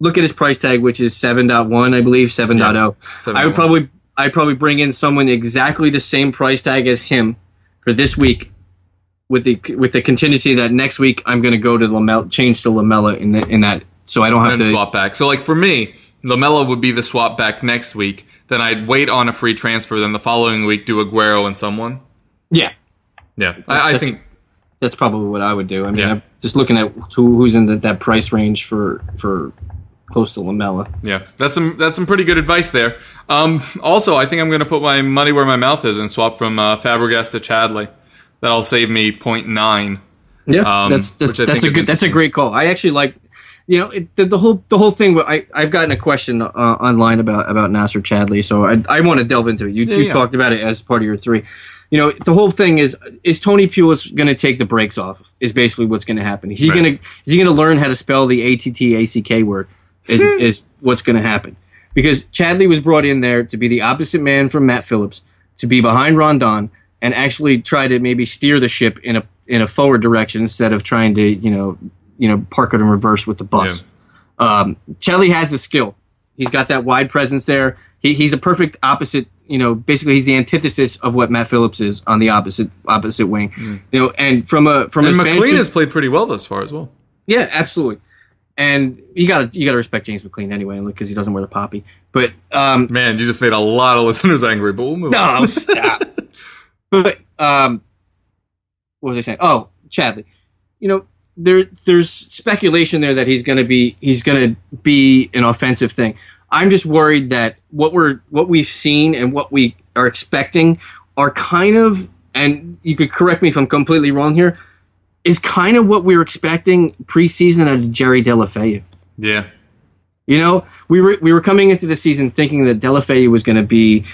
look at his price tag, which is seven point one, I believe, seven point oh. Yeah, I would probably I'd probably bring in someone exactly the same price tag as him for this week, with the with the contingency that next week I'm going to go to Lamella, change to Lamella in, the, in that, so I don't have and to... swap back. So, like, for me, Lamella would be the swap back next week. Then I'd wait on a free transfer. Then the following week, do Aguero and someone. Yeah. Yeah, I, I think that's probably what I would do. I mean, yeah. I'm just looking at who, who's in the, that price range for for close to Lamella. Yeah, that's some that's some pretty good advice there. Um, also, I think I'm going to put my money where my mouth is and swap from uh, Fabregas to Chadli. That'll save me point nine. Yeah, um, that's that's, that's a good that's a great call. I actually like. You know, it, the, the whole the whole thing. I I've gotten a question uh, online about, about Nacer Chadli, so I I want to delve into it. You yeah, you yeah. talked about it as part of your three. You know, the whole thing is is Tony Pulis going to take the brakes off? Is basically what's going to happen. Is he right. going to is he going to learn how to spell the A T T A C K word? Is is what's going to happen? Because Chadli was brought in there to be the opposite man from Matt Phillips, to be behind Rondon and actually try to maybe steer the ship in a in a forward direction instead of trying to you know. you know, park it in reverse with the bus. Yeah. Um, Chadli has the skill. He's got that wide presence there. He, he's a perfect opposite, you know, basically he's the antithesis of what Matt Phillips is on the opposite opposite wing. Mm. You know, and from a from and a McLean Spanish has played pretty well thus far as well. Yeah, absolutely. And you gotta you gotta respect James McLean anyway, because he doesn't wear the poppy. But um, man, you just made a lot of listeners angry. But we'll move no, on. No, stop. But um, what was I saying? Oh, Chadli. You know. There, there's speculation there that he's going to be he's going to be an offensive thing. I'm just worried that what we're what we've seen and what we are expecting are kind of, and you could correct me if I'm completely wrong here, is kind of what we were expecting preseason out of Gerard Deulofeu. Yeah, you know, we were we were coming into the season thinking that Deulofeu was going to be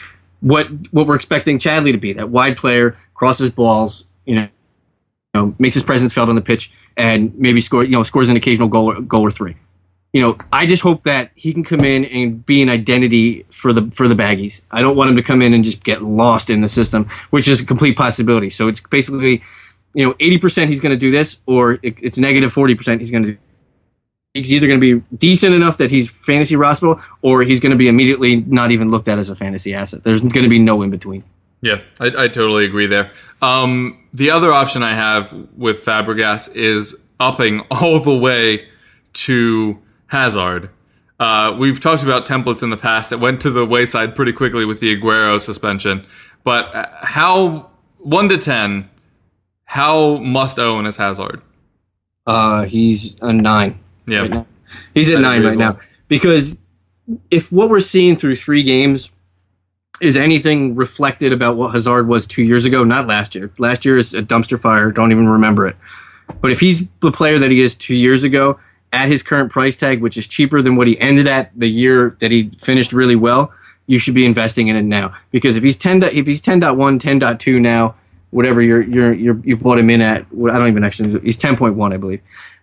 what what we're expecting Chadli to be, that wide player, crosses balls, you know. You know, makes his presence felt on the pitch, and maybe score. You know, scores an occasional goal or, goal or three. You know, I just hope that he can come in and be an identity for the for the Baggies. I don't want him to come in and just get lost in the system, which is a complete possibility. So it's basically, you know, eighty percent he's going to do this, or it, it's negative forty percent he's going to. He's either going to be decent enough that he's fantasy rosterable, or he's going to be immediately not even looked at as a fantasy asset. There's going to be no in between. Yeah, I, I totally agree there. Um, the other option I have with Fabregas is upping all the way to Hazard. Uh, we've talked about templates in the past that went to the wayside pretty quickly with the Aguero suspension. But how, one to ten, how must own is Hazard? Uh, he's a nine. Yeah. Right now. He's at I nine right well. now. Because if what we're seeing through three games is anything reflected about what Hazard was two years ago? Not last year. Last year is a dumpster fire. Don't even remember it. But if he's the player that he is two years ago, at his current price tag, which is cheaper than what he ended at the year that he finished really well, you should be investing in it now. Because if he's ten, if he's ten point one, ten point two now, whatever you're you're you're you bought him in at, I don't even actually. He's ten point one, I believe.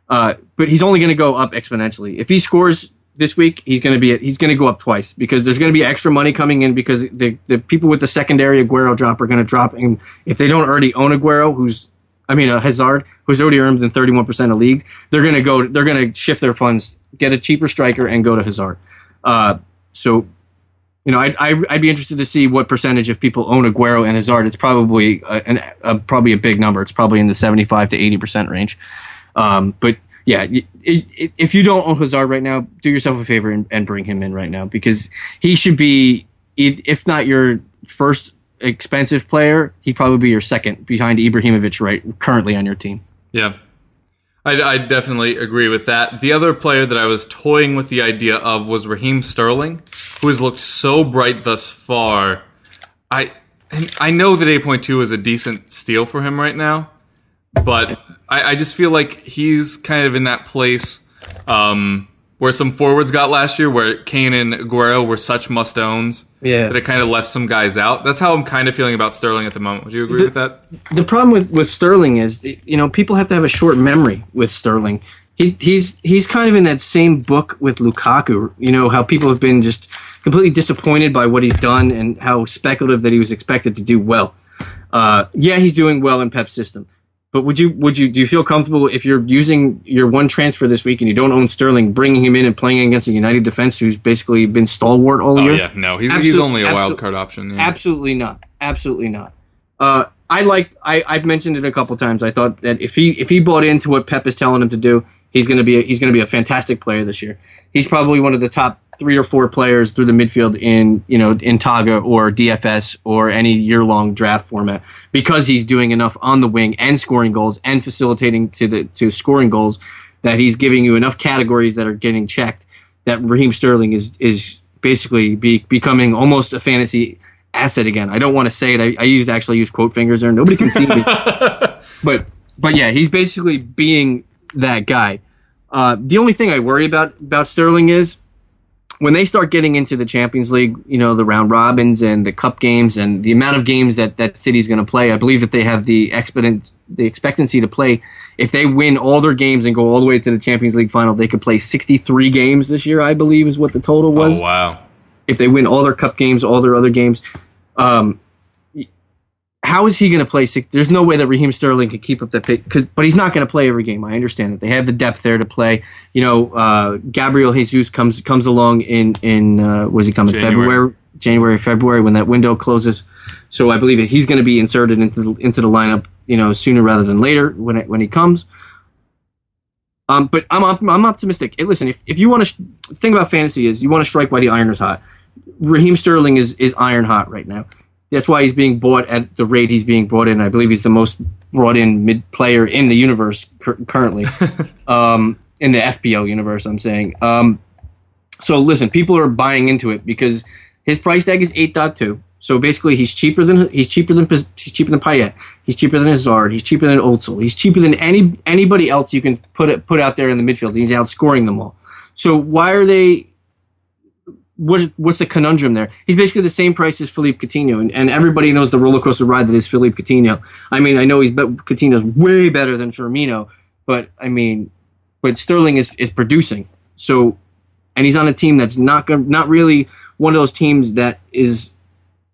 Uh, but he's only going to go up exponentially. If he scores this week, he's going to be he's going to go up twice because there's going to be extra money coming in because the the people with the secondary Aguero drop are going to drop, and if they don't already own Aguero, who's I mean uh, Hazard, who's already earned in thirty-one percent of leagues, they're going to go they're going to shift their funds, get a cheaper striker, and go to Hazard. Uh, so you know, I'd, I'd be interested to see what percentage of people own Aguero and Hazard. It's probably a, an, a probably a big number. It's probably in the seventy-five to eighty percent range, um, but. Yeah, it, it, if you don't own Hazard right now, do yourself a favor and, and bring him in right now because he should be, if not your first expensive player, he'd probably be your second behind Ibrahimovic right currently on your team. Yeah, I, I definitely agree with that. The other player that I was toying with the idea of was Raheem Sterling, who has looked so bright thus far. I and I know that eight point two is a decent steal for him right now, but I, I just feel like he's kind of in that place um, where some forwards got last year, where Kane and Aguero were such must-owns yeah. that it kind of left some guys out. That's how I'm kind of feeling about Sterling at the moment. Would you agree the, with that? The problem with, with Sterling is, you know, people have to have a short memory with Sterling. He, he's he's kind of in that same book with Lukaku. You know, how people have been just completely disappointed by what he's done and how speculative that he was expected to do well. Uh, yeah, he's doing well in Pep's system. But would you would you do you feel comfortable if you're using your one transfer this week and you don't own Sterling, bringing him in and playing against a United defense who's basically been stalwart all oh, year? Oh yeah, no, he's Absol- he's only a absol- wild card option. Yeah. Absolutely not, absolutely not. Uh, I like I I've mentioned it a couple times. I thought that if he if he bought into what Pep is telling him to do, he's gonna be a, he's gonna be a fantastic player this year. He's probably one of the top three or four players through the midfield in you know in Taga or D F S or any year-long draft format, because he's doing enough on the wing and scoring goals and facilitating to the to scoring goals that he's giving you enough categories that are getting checked that Raheem Sterling is is basically be, becoming almost a fantasy asset again. I don't want to say it. I, I used actually use quote fingers there. Nobody can see me. But but yeah, he's basically being that guy. Uh, the only thing I worry about about Sterling is when they start getting into the Champions League, you know, the round robins and the cup games and the amount of games that, that City's going to play. I believe that they have the expectant, the expectancy to play. If they win all their games and go all the way to the Champions League final, they could play sixty-three games this year, I believe, is what the total was. Oh, wow. If they win all their cup games, all their other games. Um, how is he going to play? Six, there's no way that Raheem Sterling could keep up that pick. Cause, but he's not going to play every game. I understand that. They have the depth there to play. You know, uh, Gabriel Jesus comes comes along in, in uh, was he coming? January. February, January, February, when that window closes. So I believe that he's going to be inserted into the, into the lineup, you know, sooner rather than later when it, when he comes. Um, but I'm op- I'm optimistic. Hey, listen, if, if you want to, sh- the thing about fantasy is you want to strike while the iron is hot. Raheem Sterling is, is iron hot right now. That's why he's being bought at the rate he's being brought in. I believe he's the most brought in mid player in the universe cur- currently, um, in the F P L universe, I'm saying. Um, so listen, people are buying into it because his price tag is eight point two. So basically, he's cheaper than he's cheaper than he's cheaper than Payet. He's cheaper than Hazard. He's cheaper than Özil. He's cheaper than any anybody else you can put it, put out there in the midfield. He's outscoring them all. So why are they? What's, what's the conundrum there? He's basically the same price as Philippe Coutinho, and, and everybody knows the roller coaster ride that is Philippe Coutinho. I mean, I know he's be- Coutinho's way better than Firmino, but I mean, but Sterling is, is producing. So, and he's on a team that's not not really one of those teams that is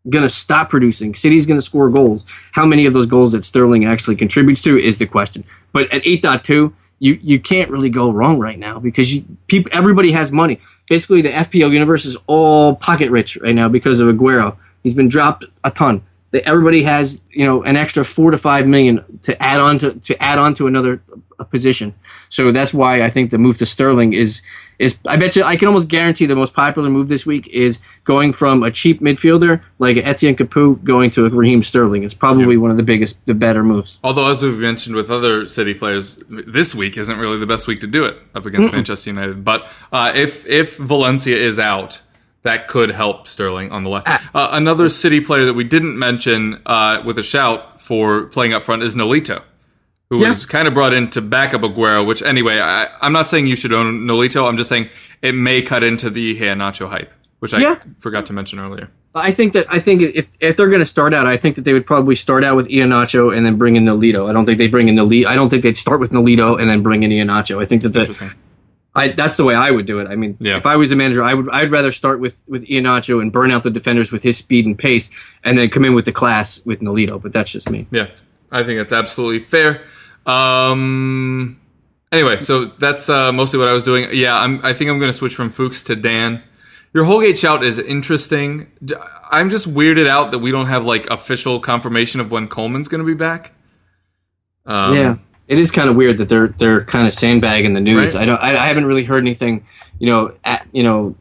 going to stop producing. City's going to score goals. How many of those goals that Sterling actually contributes to is the question. But at eight point two. You you can't really go wrong right now because you, people, everybody has money. Basically, the F P L universe is all pocket rich right now because of Aguero. He's been dropped a ton. They, everybody has you know an extra four to five million to add on to, to add on to another a position. So that's why I think the move to Sterling is is I bet you I can almost guarantee the most popular move this week is going from a cheap midfielder like Etienne Capoue going to a Raheem Sterling. It's probably yeah. one of the biggest, the better moves. Although as we've mentioned with other City players, this week isn't really the best week to do it up against Mm-mm. Manchester United. But uh, if if Valencia is out, that could help Sterling on the left. Uh, another City player that we didn't mention uh, with a shout for playing up front is Nolito, who yeah. was kind of brought in to back up Aguero, which anyway, I, I'm not saying you should own Nolito. I'm just saying it may cut into the Hey Nacho hype, which I yeah. forgot to mention earlier. I think that I think if, if they're going to start out, I think that they would probably start out with Iheanacho and then bring in Nolito. I don't think they bring in Nolito. I don't think they'd start with Nolito and then bring in Iheanacho. I think that the... I, that's the way I would do it. I mean, yeah. if I was a manager, I would I'd rather start with, with Iheanacho and burn out the defenders with his speed and pace, and then come in with the class with Nolito. But that's just me. Yeah, I think that's absolutely fair. Um, anyway, so that's uh, mostly what I was doing. Yeah, I'm, I think I'm going to switch from Fuchs to Dan. Your Holgate shout is interesting. I'm just weirded out that we don't have like official confirmation of when Coleman's going to be back. Um, yeah. It is kind of weird that they're they're kind of sandbagging the news. Right? I don't. I, I haven't really heard anything, you know, at, you know,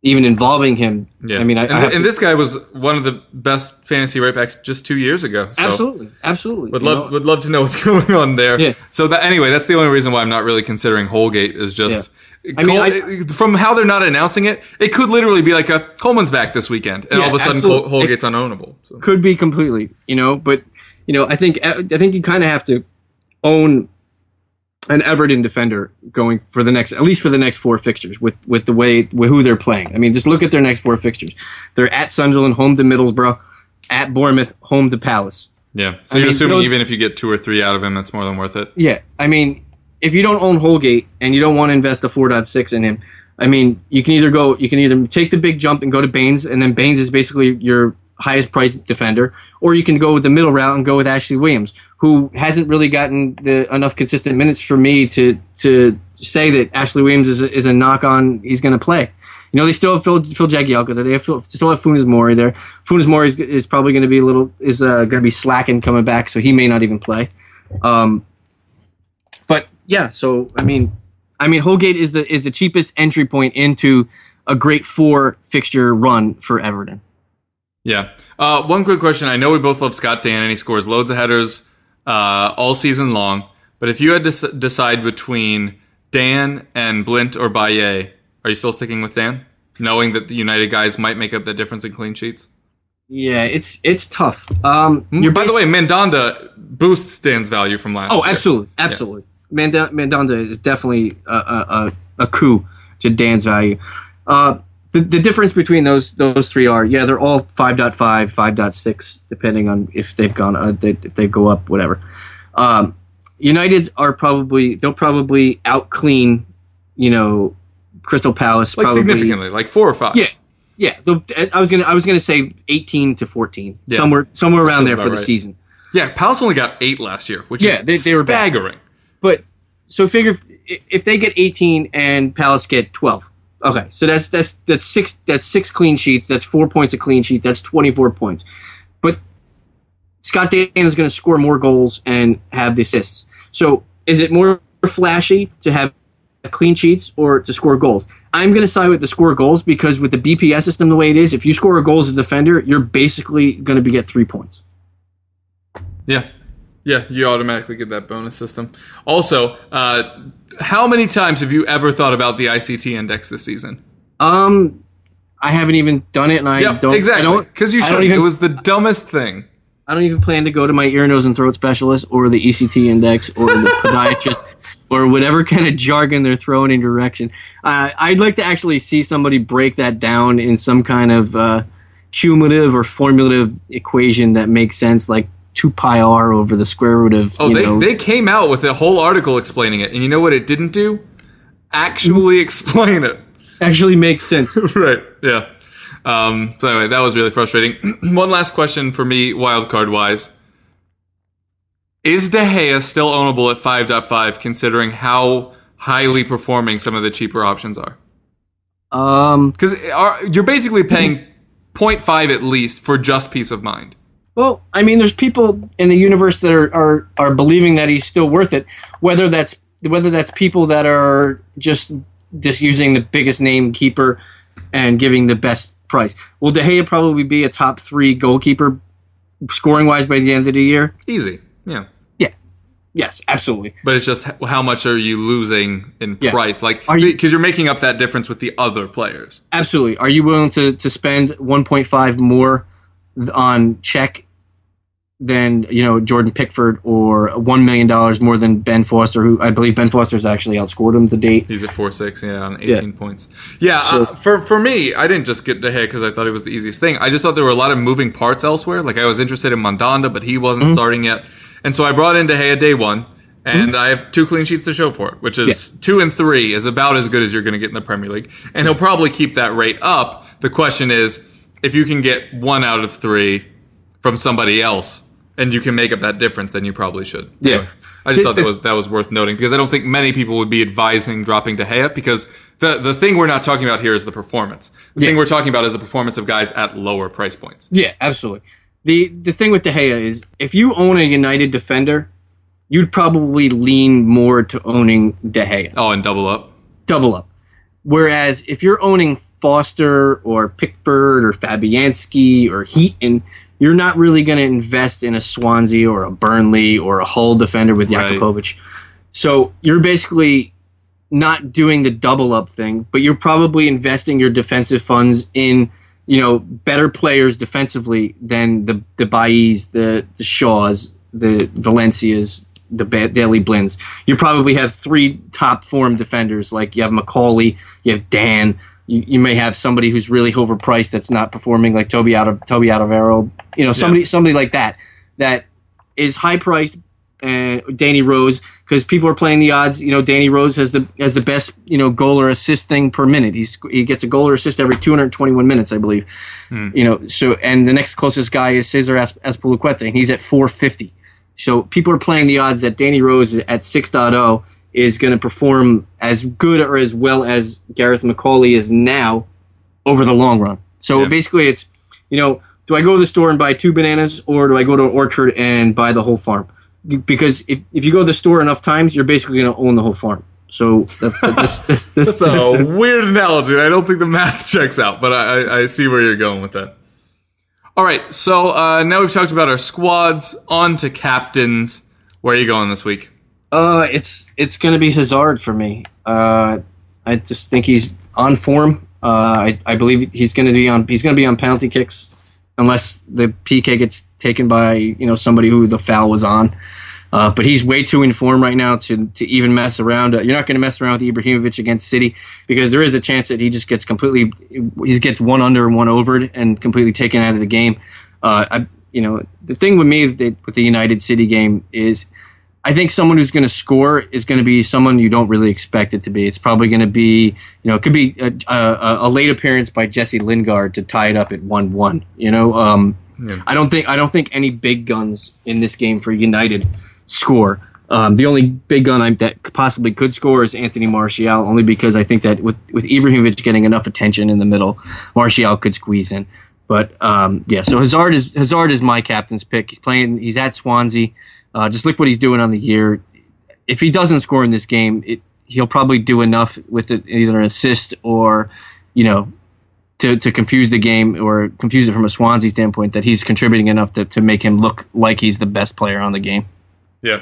even involving him. Yeah. I mean, I, and, I and to, this guy was one of the best fantasy right backs just two years ago. So absolutely, absolutely. Would love know. would love to know what's going on there. Yeah. So that, anyway, that's the only reason why I'm not really considering Holgate is just. Yeah. I mean, Cole, I, from how they're not announcing it, it could literally be like a Coleman's back this weekend, and yeah, all of a sudden Cole, Holgate's it, unownable. So. Could be completely, you know, but you know, I think I think you kind of have to own an Everton defender going for the next, at least for the next four fixtures, with, with the way with who they're playing. I mean, just look at their next four fixtures. They're at Sunderland, home to Middlesbrough, at Bournemouth, home to Palace. Yeah, so I you're mean, assuming even if you get two or three out of him, that's more than worth it. Yeah, I mean, if you don't own Holgate and you don't want to invest the four point six in him, I mean, you can either go, you can either take the big jump and go to Baines, and then Baines is basically your highest priced defender, or you can go with the middle route and go with Ashley Williams, who hasn't really gotten the, enough consistent minutes for me to to say that Ashley Williams is a, is a knock on. He's going to play. You know, they still have Phil, Phil Jagielka there. They have Phil, still have Funes Mori there. Funes Mori is, is probably going to be a little is uh, going to be slacking coming back, so he may not even play. Um, but yeah, so I mean, I mean Holgate is the is the cheapest entry point into a great four fixture run for Everton. Yeah. Uh, one quick question. I know we both love Scott Dann, and he scores loads of headers uh, all season long. But if you had to s- decide between Dann and Blint or Baye, are you still sticking with Dann, knowing that the United guys might make up the difference in clean sheets? Yeah, it's it's tough. Um, you're By bas- the way, Mandanda boosts Dan's value from last oh, year. Oh, absolutely. Absolutely. Yeah. Manda- Mandanda is definitely a, a, a coup to Dan's value. Uh The, the difference between those those three are, yeah, they're all five point five, five point six, depending on if they've gone, uh, they, if they go up, whatever. Um, United are probably, they'll probably out clean, you know, Crystal Palace. Like probably, significantly, like four or five. Yeah, yeah. I was gonna I was gonna say eighteen to fourteen, yeah. somewhere somewhere around there for the right. season. Yeah, Palace only got eight last year, which yeah, is they, they were staggering. Bad. But so figure if, if they get eighteen and Palace get twelve. Okay, so that's that's that's six that's six clean sheets. That's four points a clean sheet. That's twenty-four points. But Scott Dann is going to score more goals and have the assists. So is it more flashy to have clean sheets or to score goals? I'm going to side with the score goals because with the B P S system the way it is, if you score a goal as a defender, you're basically going to get three points. Yeah. Yeah, you automatically get that bonus system. Also, uh, how many times have you ever thought about the I C T index this season? Um, I haven't even done it, and I yep, don't. Exactly, because you should. Even, it was the dumbest thing. I don't even plan to go to my ear, nose, and throat specialist, or the E C T index, or the podiatrist, or whatever kind of jargon they're throwing in your direction. Uh, I'd like to actually see somebody break that down in some kind of uh, cumulative or formulative equation that makes sense, like two pi r over the square root of... Oh, you they, know. they came out with a whole article explaining it, and you know what it didn't do? Actually explain it. Actually makes sense. Right, yeah. Um, so anyway, that was really frustrating. One last question for me, wildcard-wise. Is De Gea still ownable at five point five, considering how highly performing some of the cheaper options are? Um, Because you're basically paying zero point five at least for just peace of mind. Well, I mean, there's people in the universe that are, are, are believing that he's still worth it, whether that's whether that's people that are just just using the biggest name keeper and giving the best price. Will De Gea probably be a top three goalkeeper scoring-wise by the end of the year? Easy, yeah. Yeah, yes, absolutely. But it's just how much are you losing in yeah. price? Like, because you, you're making up that difference with the other players. Absolutely. Are you willing to, to spend one point five more on Czech than, you know, Jordan Pickford, or one million dollars more than Ben Foster, who I believe Ben Foster's actually outscored him to date. He's at four six, yeah, on eighteen yeah. points. Yeah, so, uh, for for me, I didn't just get De Gea because I thought it was the easiest thing. I just thought there were a lot of moving parts elsewhere. Like, I was interested in Mandanda, but he wasn't mm-hmm. starting yet. And so I brought in De Gea day one, and mm-hmm. I have two clean sheets to show for it, which is yeah. two and three is about as good as you're going to get in the Premier League. And he'll probably keep that rate up. The question is, if you can get one out of three from somebody else, and you can make up that difference, then you probably should. Yeah, anyway, I just thought that was that was worth noting because I don't think many people would be advising dropping De Gea because the the thing we're not talking about here is the performance. The yeah. thing we're talking about is the performance of guys at lower price points. Yeah, absolutely. the The thing with De Gea is if you own a United defender, you'd probably lean more to owning De Gea. Oh, and double up. Double up. Whereas if you're owning Foster or Pickford or Fabianski or Heaton, you're not really going to invest in a Swansea or a Burnley or a Hull defender with Jakubovic. Right. So you're basically not doing the double-up thing, but you're probably investing your defensive funds in, you know, better players defensively than the the Bailly's, the, the Shaws, the Valencias, the ba- daily blins, you probably have three top form defenders. Like you have McCauley, you have Dan, you, you may have somebody who's really overpriced that's not performing, like Toby out of Toby Aguero, you know, somebody yeah. somebody like that that is high priced. Uh, Danny Rose, because people are playing the odds. You know, Danny Rose has the has the best you know goal or assist thing per minute. He's he gets a goal or assist every two hundred twenty-one minutes, I believe. Mm. You know, so and the next closest guy is Cesar Azpilicueta, and he's at four fifty. So people are playing the odds that Danny Rose at six point oh is going to perform as good or as well as Gareth McCauley is now over the long run. So yeah. basically, it's you know, do I go to the store and buy two bananas, or do I go to an orchard and buy the whole farm? Because if, if you go to the store enough times, you're basically going to own the whole farm. So that's that's, that's, that's, that's a that's, weird analogy. I don't think the math checks out, but I, I see where you're going with that. All right, so uh, now we've talked about our squads. On to captains. Where are you going this week? Uh, it's it's going to be Hazard for me. Uh, I just think he's on form. Uh, I I believe he's going to be on. He's going to be on penalty kicks. Unless the P K gets taken by you know somebody who the foul was on, uh, but he's way too informed right now to to even mess around. Uh, you're not going to mess around with Ibrahimovic against City because there is a chance that he just gets completely he gets one under and one overed and completely taken out of the game. Uh, I, you know the thing with me with the United City game is I think someone who's going to score is going to be someone you don't really expect it to be. It's probably going to be you know it could be a, a, a late appearance by Jesse Lingard to tie it up at one one. You know. Um, Yeah. I don't think I don't think any big guns in this game for United score. Um, the only big gun I, that possibly could score is Anthony Martial, only because I think that with, with Ibrahimovic getting enough attention in the middle, Martial could squeeze in. But um, yeah, so Hazard is Hazard is my captain's pick. He's playing. He's at Swansea. Uh, just look what he's doing on the year. If he doesn't score in this game, it, he'll probably do enough with it, either an assist or you know. To, to confuse the game or confuse it from a Swansea standpoint that he's contributing enough to, to make him look like he's the best player on the game. Yeah,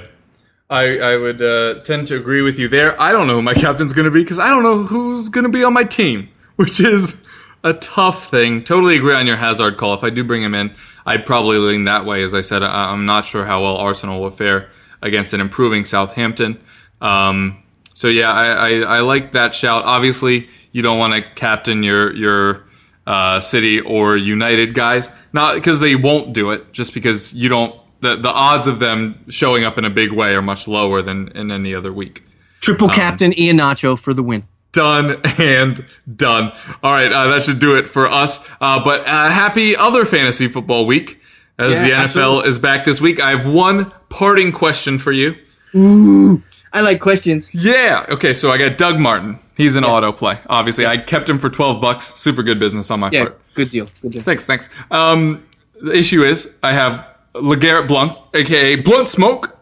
I I would uh, tend to agree with you there. I don't know who my captain's going to be because I don't know who's going to be on my team, which is a tough thing. Totally agree on your Hazard call. If I do bring him in, I'd probably lean that way. As I said, I, I'm not sure how well Arsenal will fare against an improving Southampton. Um, so yeah, I, I, I like that shout. Obviously, you don't want to captain your your Uh, City or United guys, not because they won't do it, just because you don't. The, the odds of them showing up in a big way are much lower than in any other week. Triple um, captain Ian Nacho for the win. Done and done. All right, uh, that should do it for us. Uh, but uh, happy other fantasy football week as yeah, the N F L absolutely. Is back this week. I have one parting question for you. Ooh, I like questions. Yeah. Okay, so I got Doug Martin. He's an yeah. autoplay, obviously. Yeah. I kept him for twelve bucks. Super good business on my yeah, part. Yeah, good deal. Good deal. Thanks, thanks. Um, the issue is I have LeGarrette Blount, a k a. Blunt Smoke,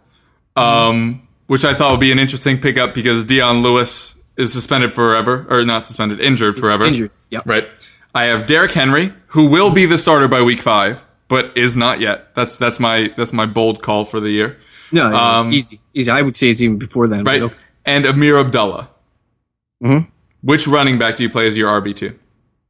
um, mm-hmm. which I thought would be an interesting pickup because Dion Lewis is suspended forever. Or not suspended, injured He's forever. Injured, yeah. Right. I have Derrick Henry, who will be the starter by week five, but is not yet. That's that's my that's my bold call for the year. No, um, easy. easy. I would say it's even before that. Right. Okay. And Amir Abdullah. Mm-hmm. Which running back do you play as your R B two?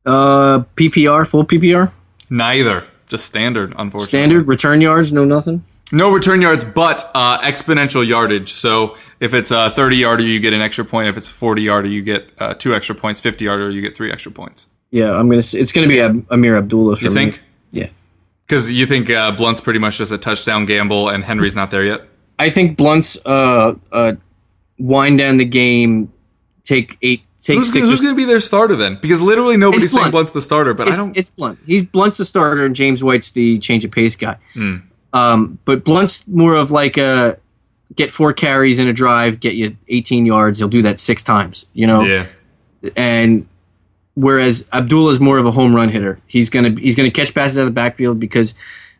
Uh, P P R, full P P R? Neither. Just standard, unfortunately. Standard, return yards, no nothing? No return yards, but uh, exponential yardage. So if it's a thirty-yarder, you get an extra point. If it's a forty-yarder, you get uh, two extra points. fifty-yarder, you get three extra points. Yeah, I'm gonna. It's going to be Ab- Amir Abdullah for you me. You think? Yeah. Because you think uh, Blunt's pretty much just a touchdown gamble and Henry's not there yet? I think Blunt's uh, uh, wind down the game... Take eight. Take who's, six. Who's going to be their starter then? Because literally nobody's saying Blunt's the starter, but it's, I don't. It's Blunt. He's Blunt's the starter, and James White's the change of pace guy. Mm. Um, but Blunt's more of like a get four carries in a drive, get you eighteen yards. He'll do that six times, you know. Yeah. And whereas Abdullah's more of a home run hitter. He's gonna he's gonna catch passes out of the backfield because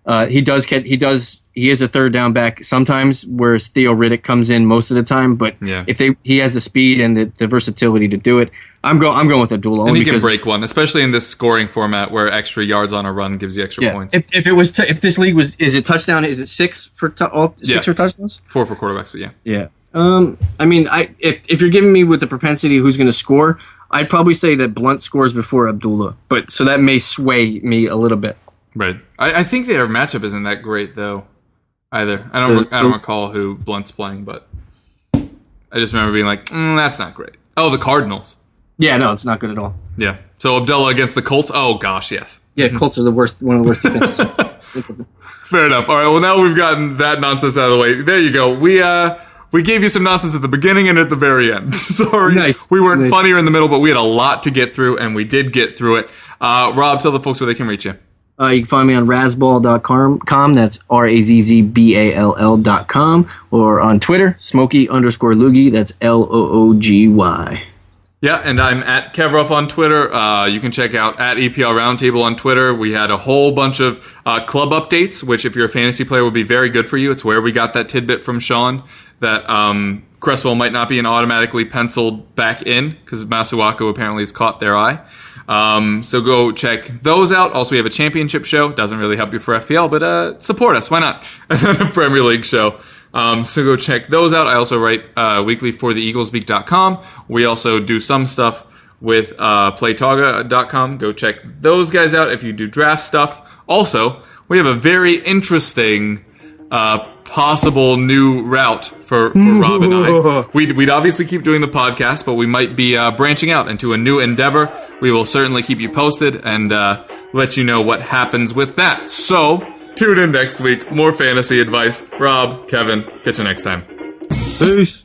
uh, he does catch, he does. He is a third down back sometimes, whereas Theo Riddick comes in most of the time. But yeah. if they he has the speed and the, the versatility to do it, I'm going. I'm going with Abdullah. And he can break one, especially in this scoring format where extra yards on a run gives you extra yeah. points. If, if it was, t- if this league was, is it touchdown? Is it six for t- all six yeah. for touchdowns? Four for quarterbacks, but yeah, yeah. Um, I mean, I if if you're giving me with the propensity who's going to score, I'd probably say that Blunt scores before Abdullah. But so that may sway me a little bit. Right. I, I think their matchup isn't that great though. either. I don't. I don't recall who Blunt's playing, but I just remember being like, mm, "That's not great." Oh, the Cardinals. Yeah, no, it's not good at all. Yeah. So Abdullah against the Colts. Oh gosh, yes. Yeah, Colts are the worst. One of the worst defenses. Fair enough. All right. Well, now we've gotten that nonsense out of the way. There you go. We uh we gave you some nonsense at the beginning and at the very end. Sorry, nice. We weren't nice. Funnier in the middle, but we had a lot to get through, and we did get through it. Uh, Rob, tell the folks where they can reach you. Uh, you can find me on razzball dot com. That's R A Z Z B A L L dot com. Or on Twitter, Smokey underscore Loogie. That's L O O G Y. Yeah, and I'm at Kevroff on Twitter. Uh, you can check out at E P L Roundtable on Twitter. We had a whole bunch of uh, club updates, which if you're a fantasy player would be very good for you. It's where we got that tidbit from Sean that um, Cresswell might not be an automatically penciled back in because Masuaku apparently has caught their eye. Um, so go check those out. Also, we have a championship show. Doesn't really help you for F P L, but uh, support us. Why not? And then a Premier League show. Um, so go check those out. I also write uh, weekly for the eagles beak dot com. We also do some stuff with uh, play toga dot com. Go check those guys out if you do draft stuff. Also, we have a very interesting uh, possible new route for, for Rob and I. We'd, we'd obviously keep doing the podcast, but we might be uh, branching out into a new endeavor. We will certainly keep you posted and uh, let you know what happens with that. So tune in next week. More fantasy advice. Rob, Kevin, catch you next time. Peace.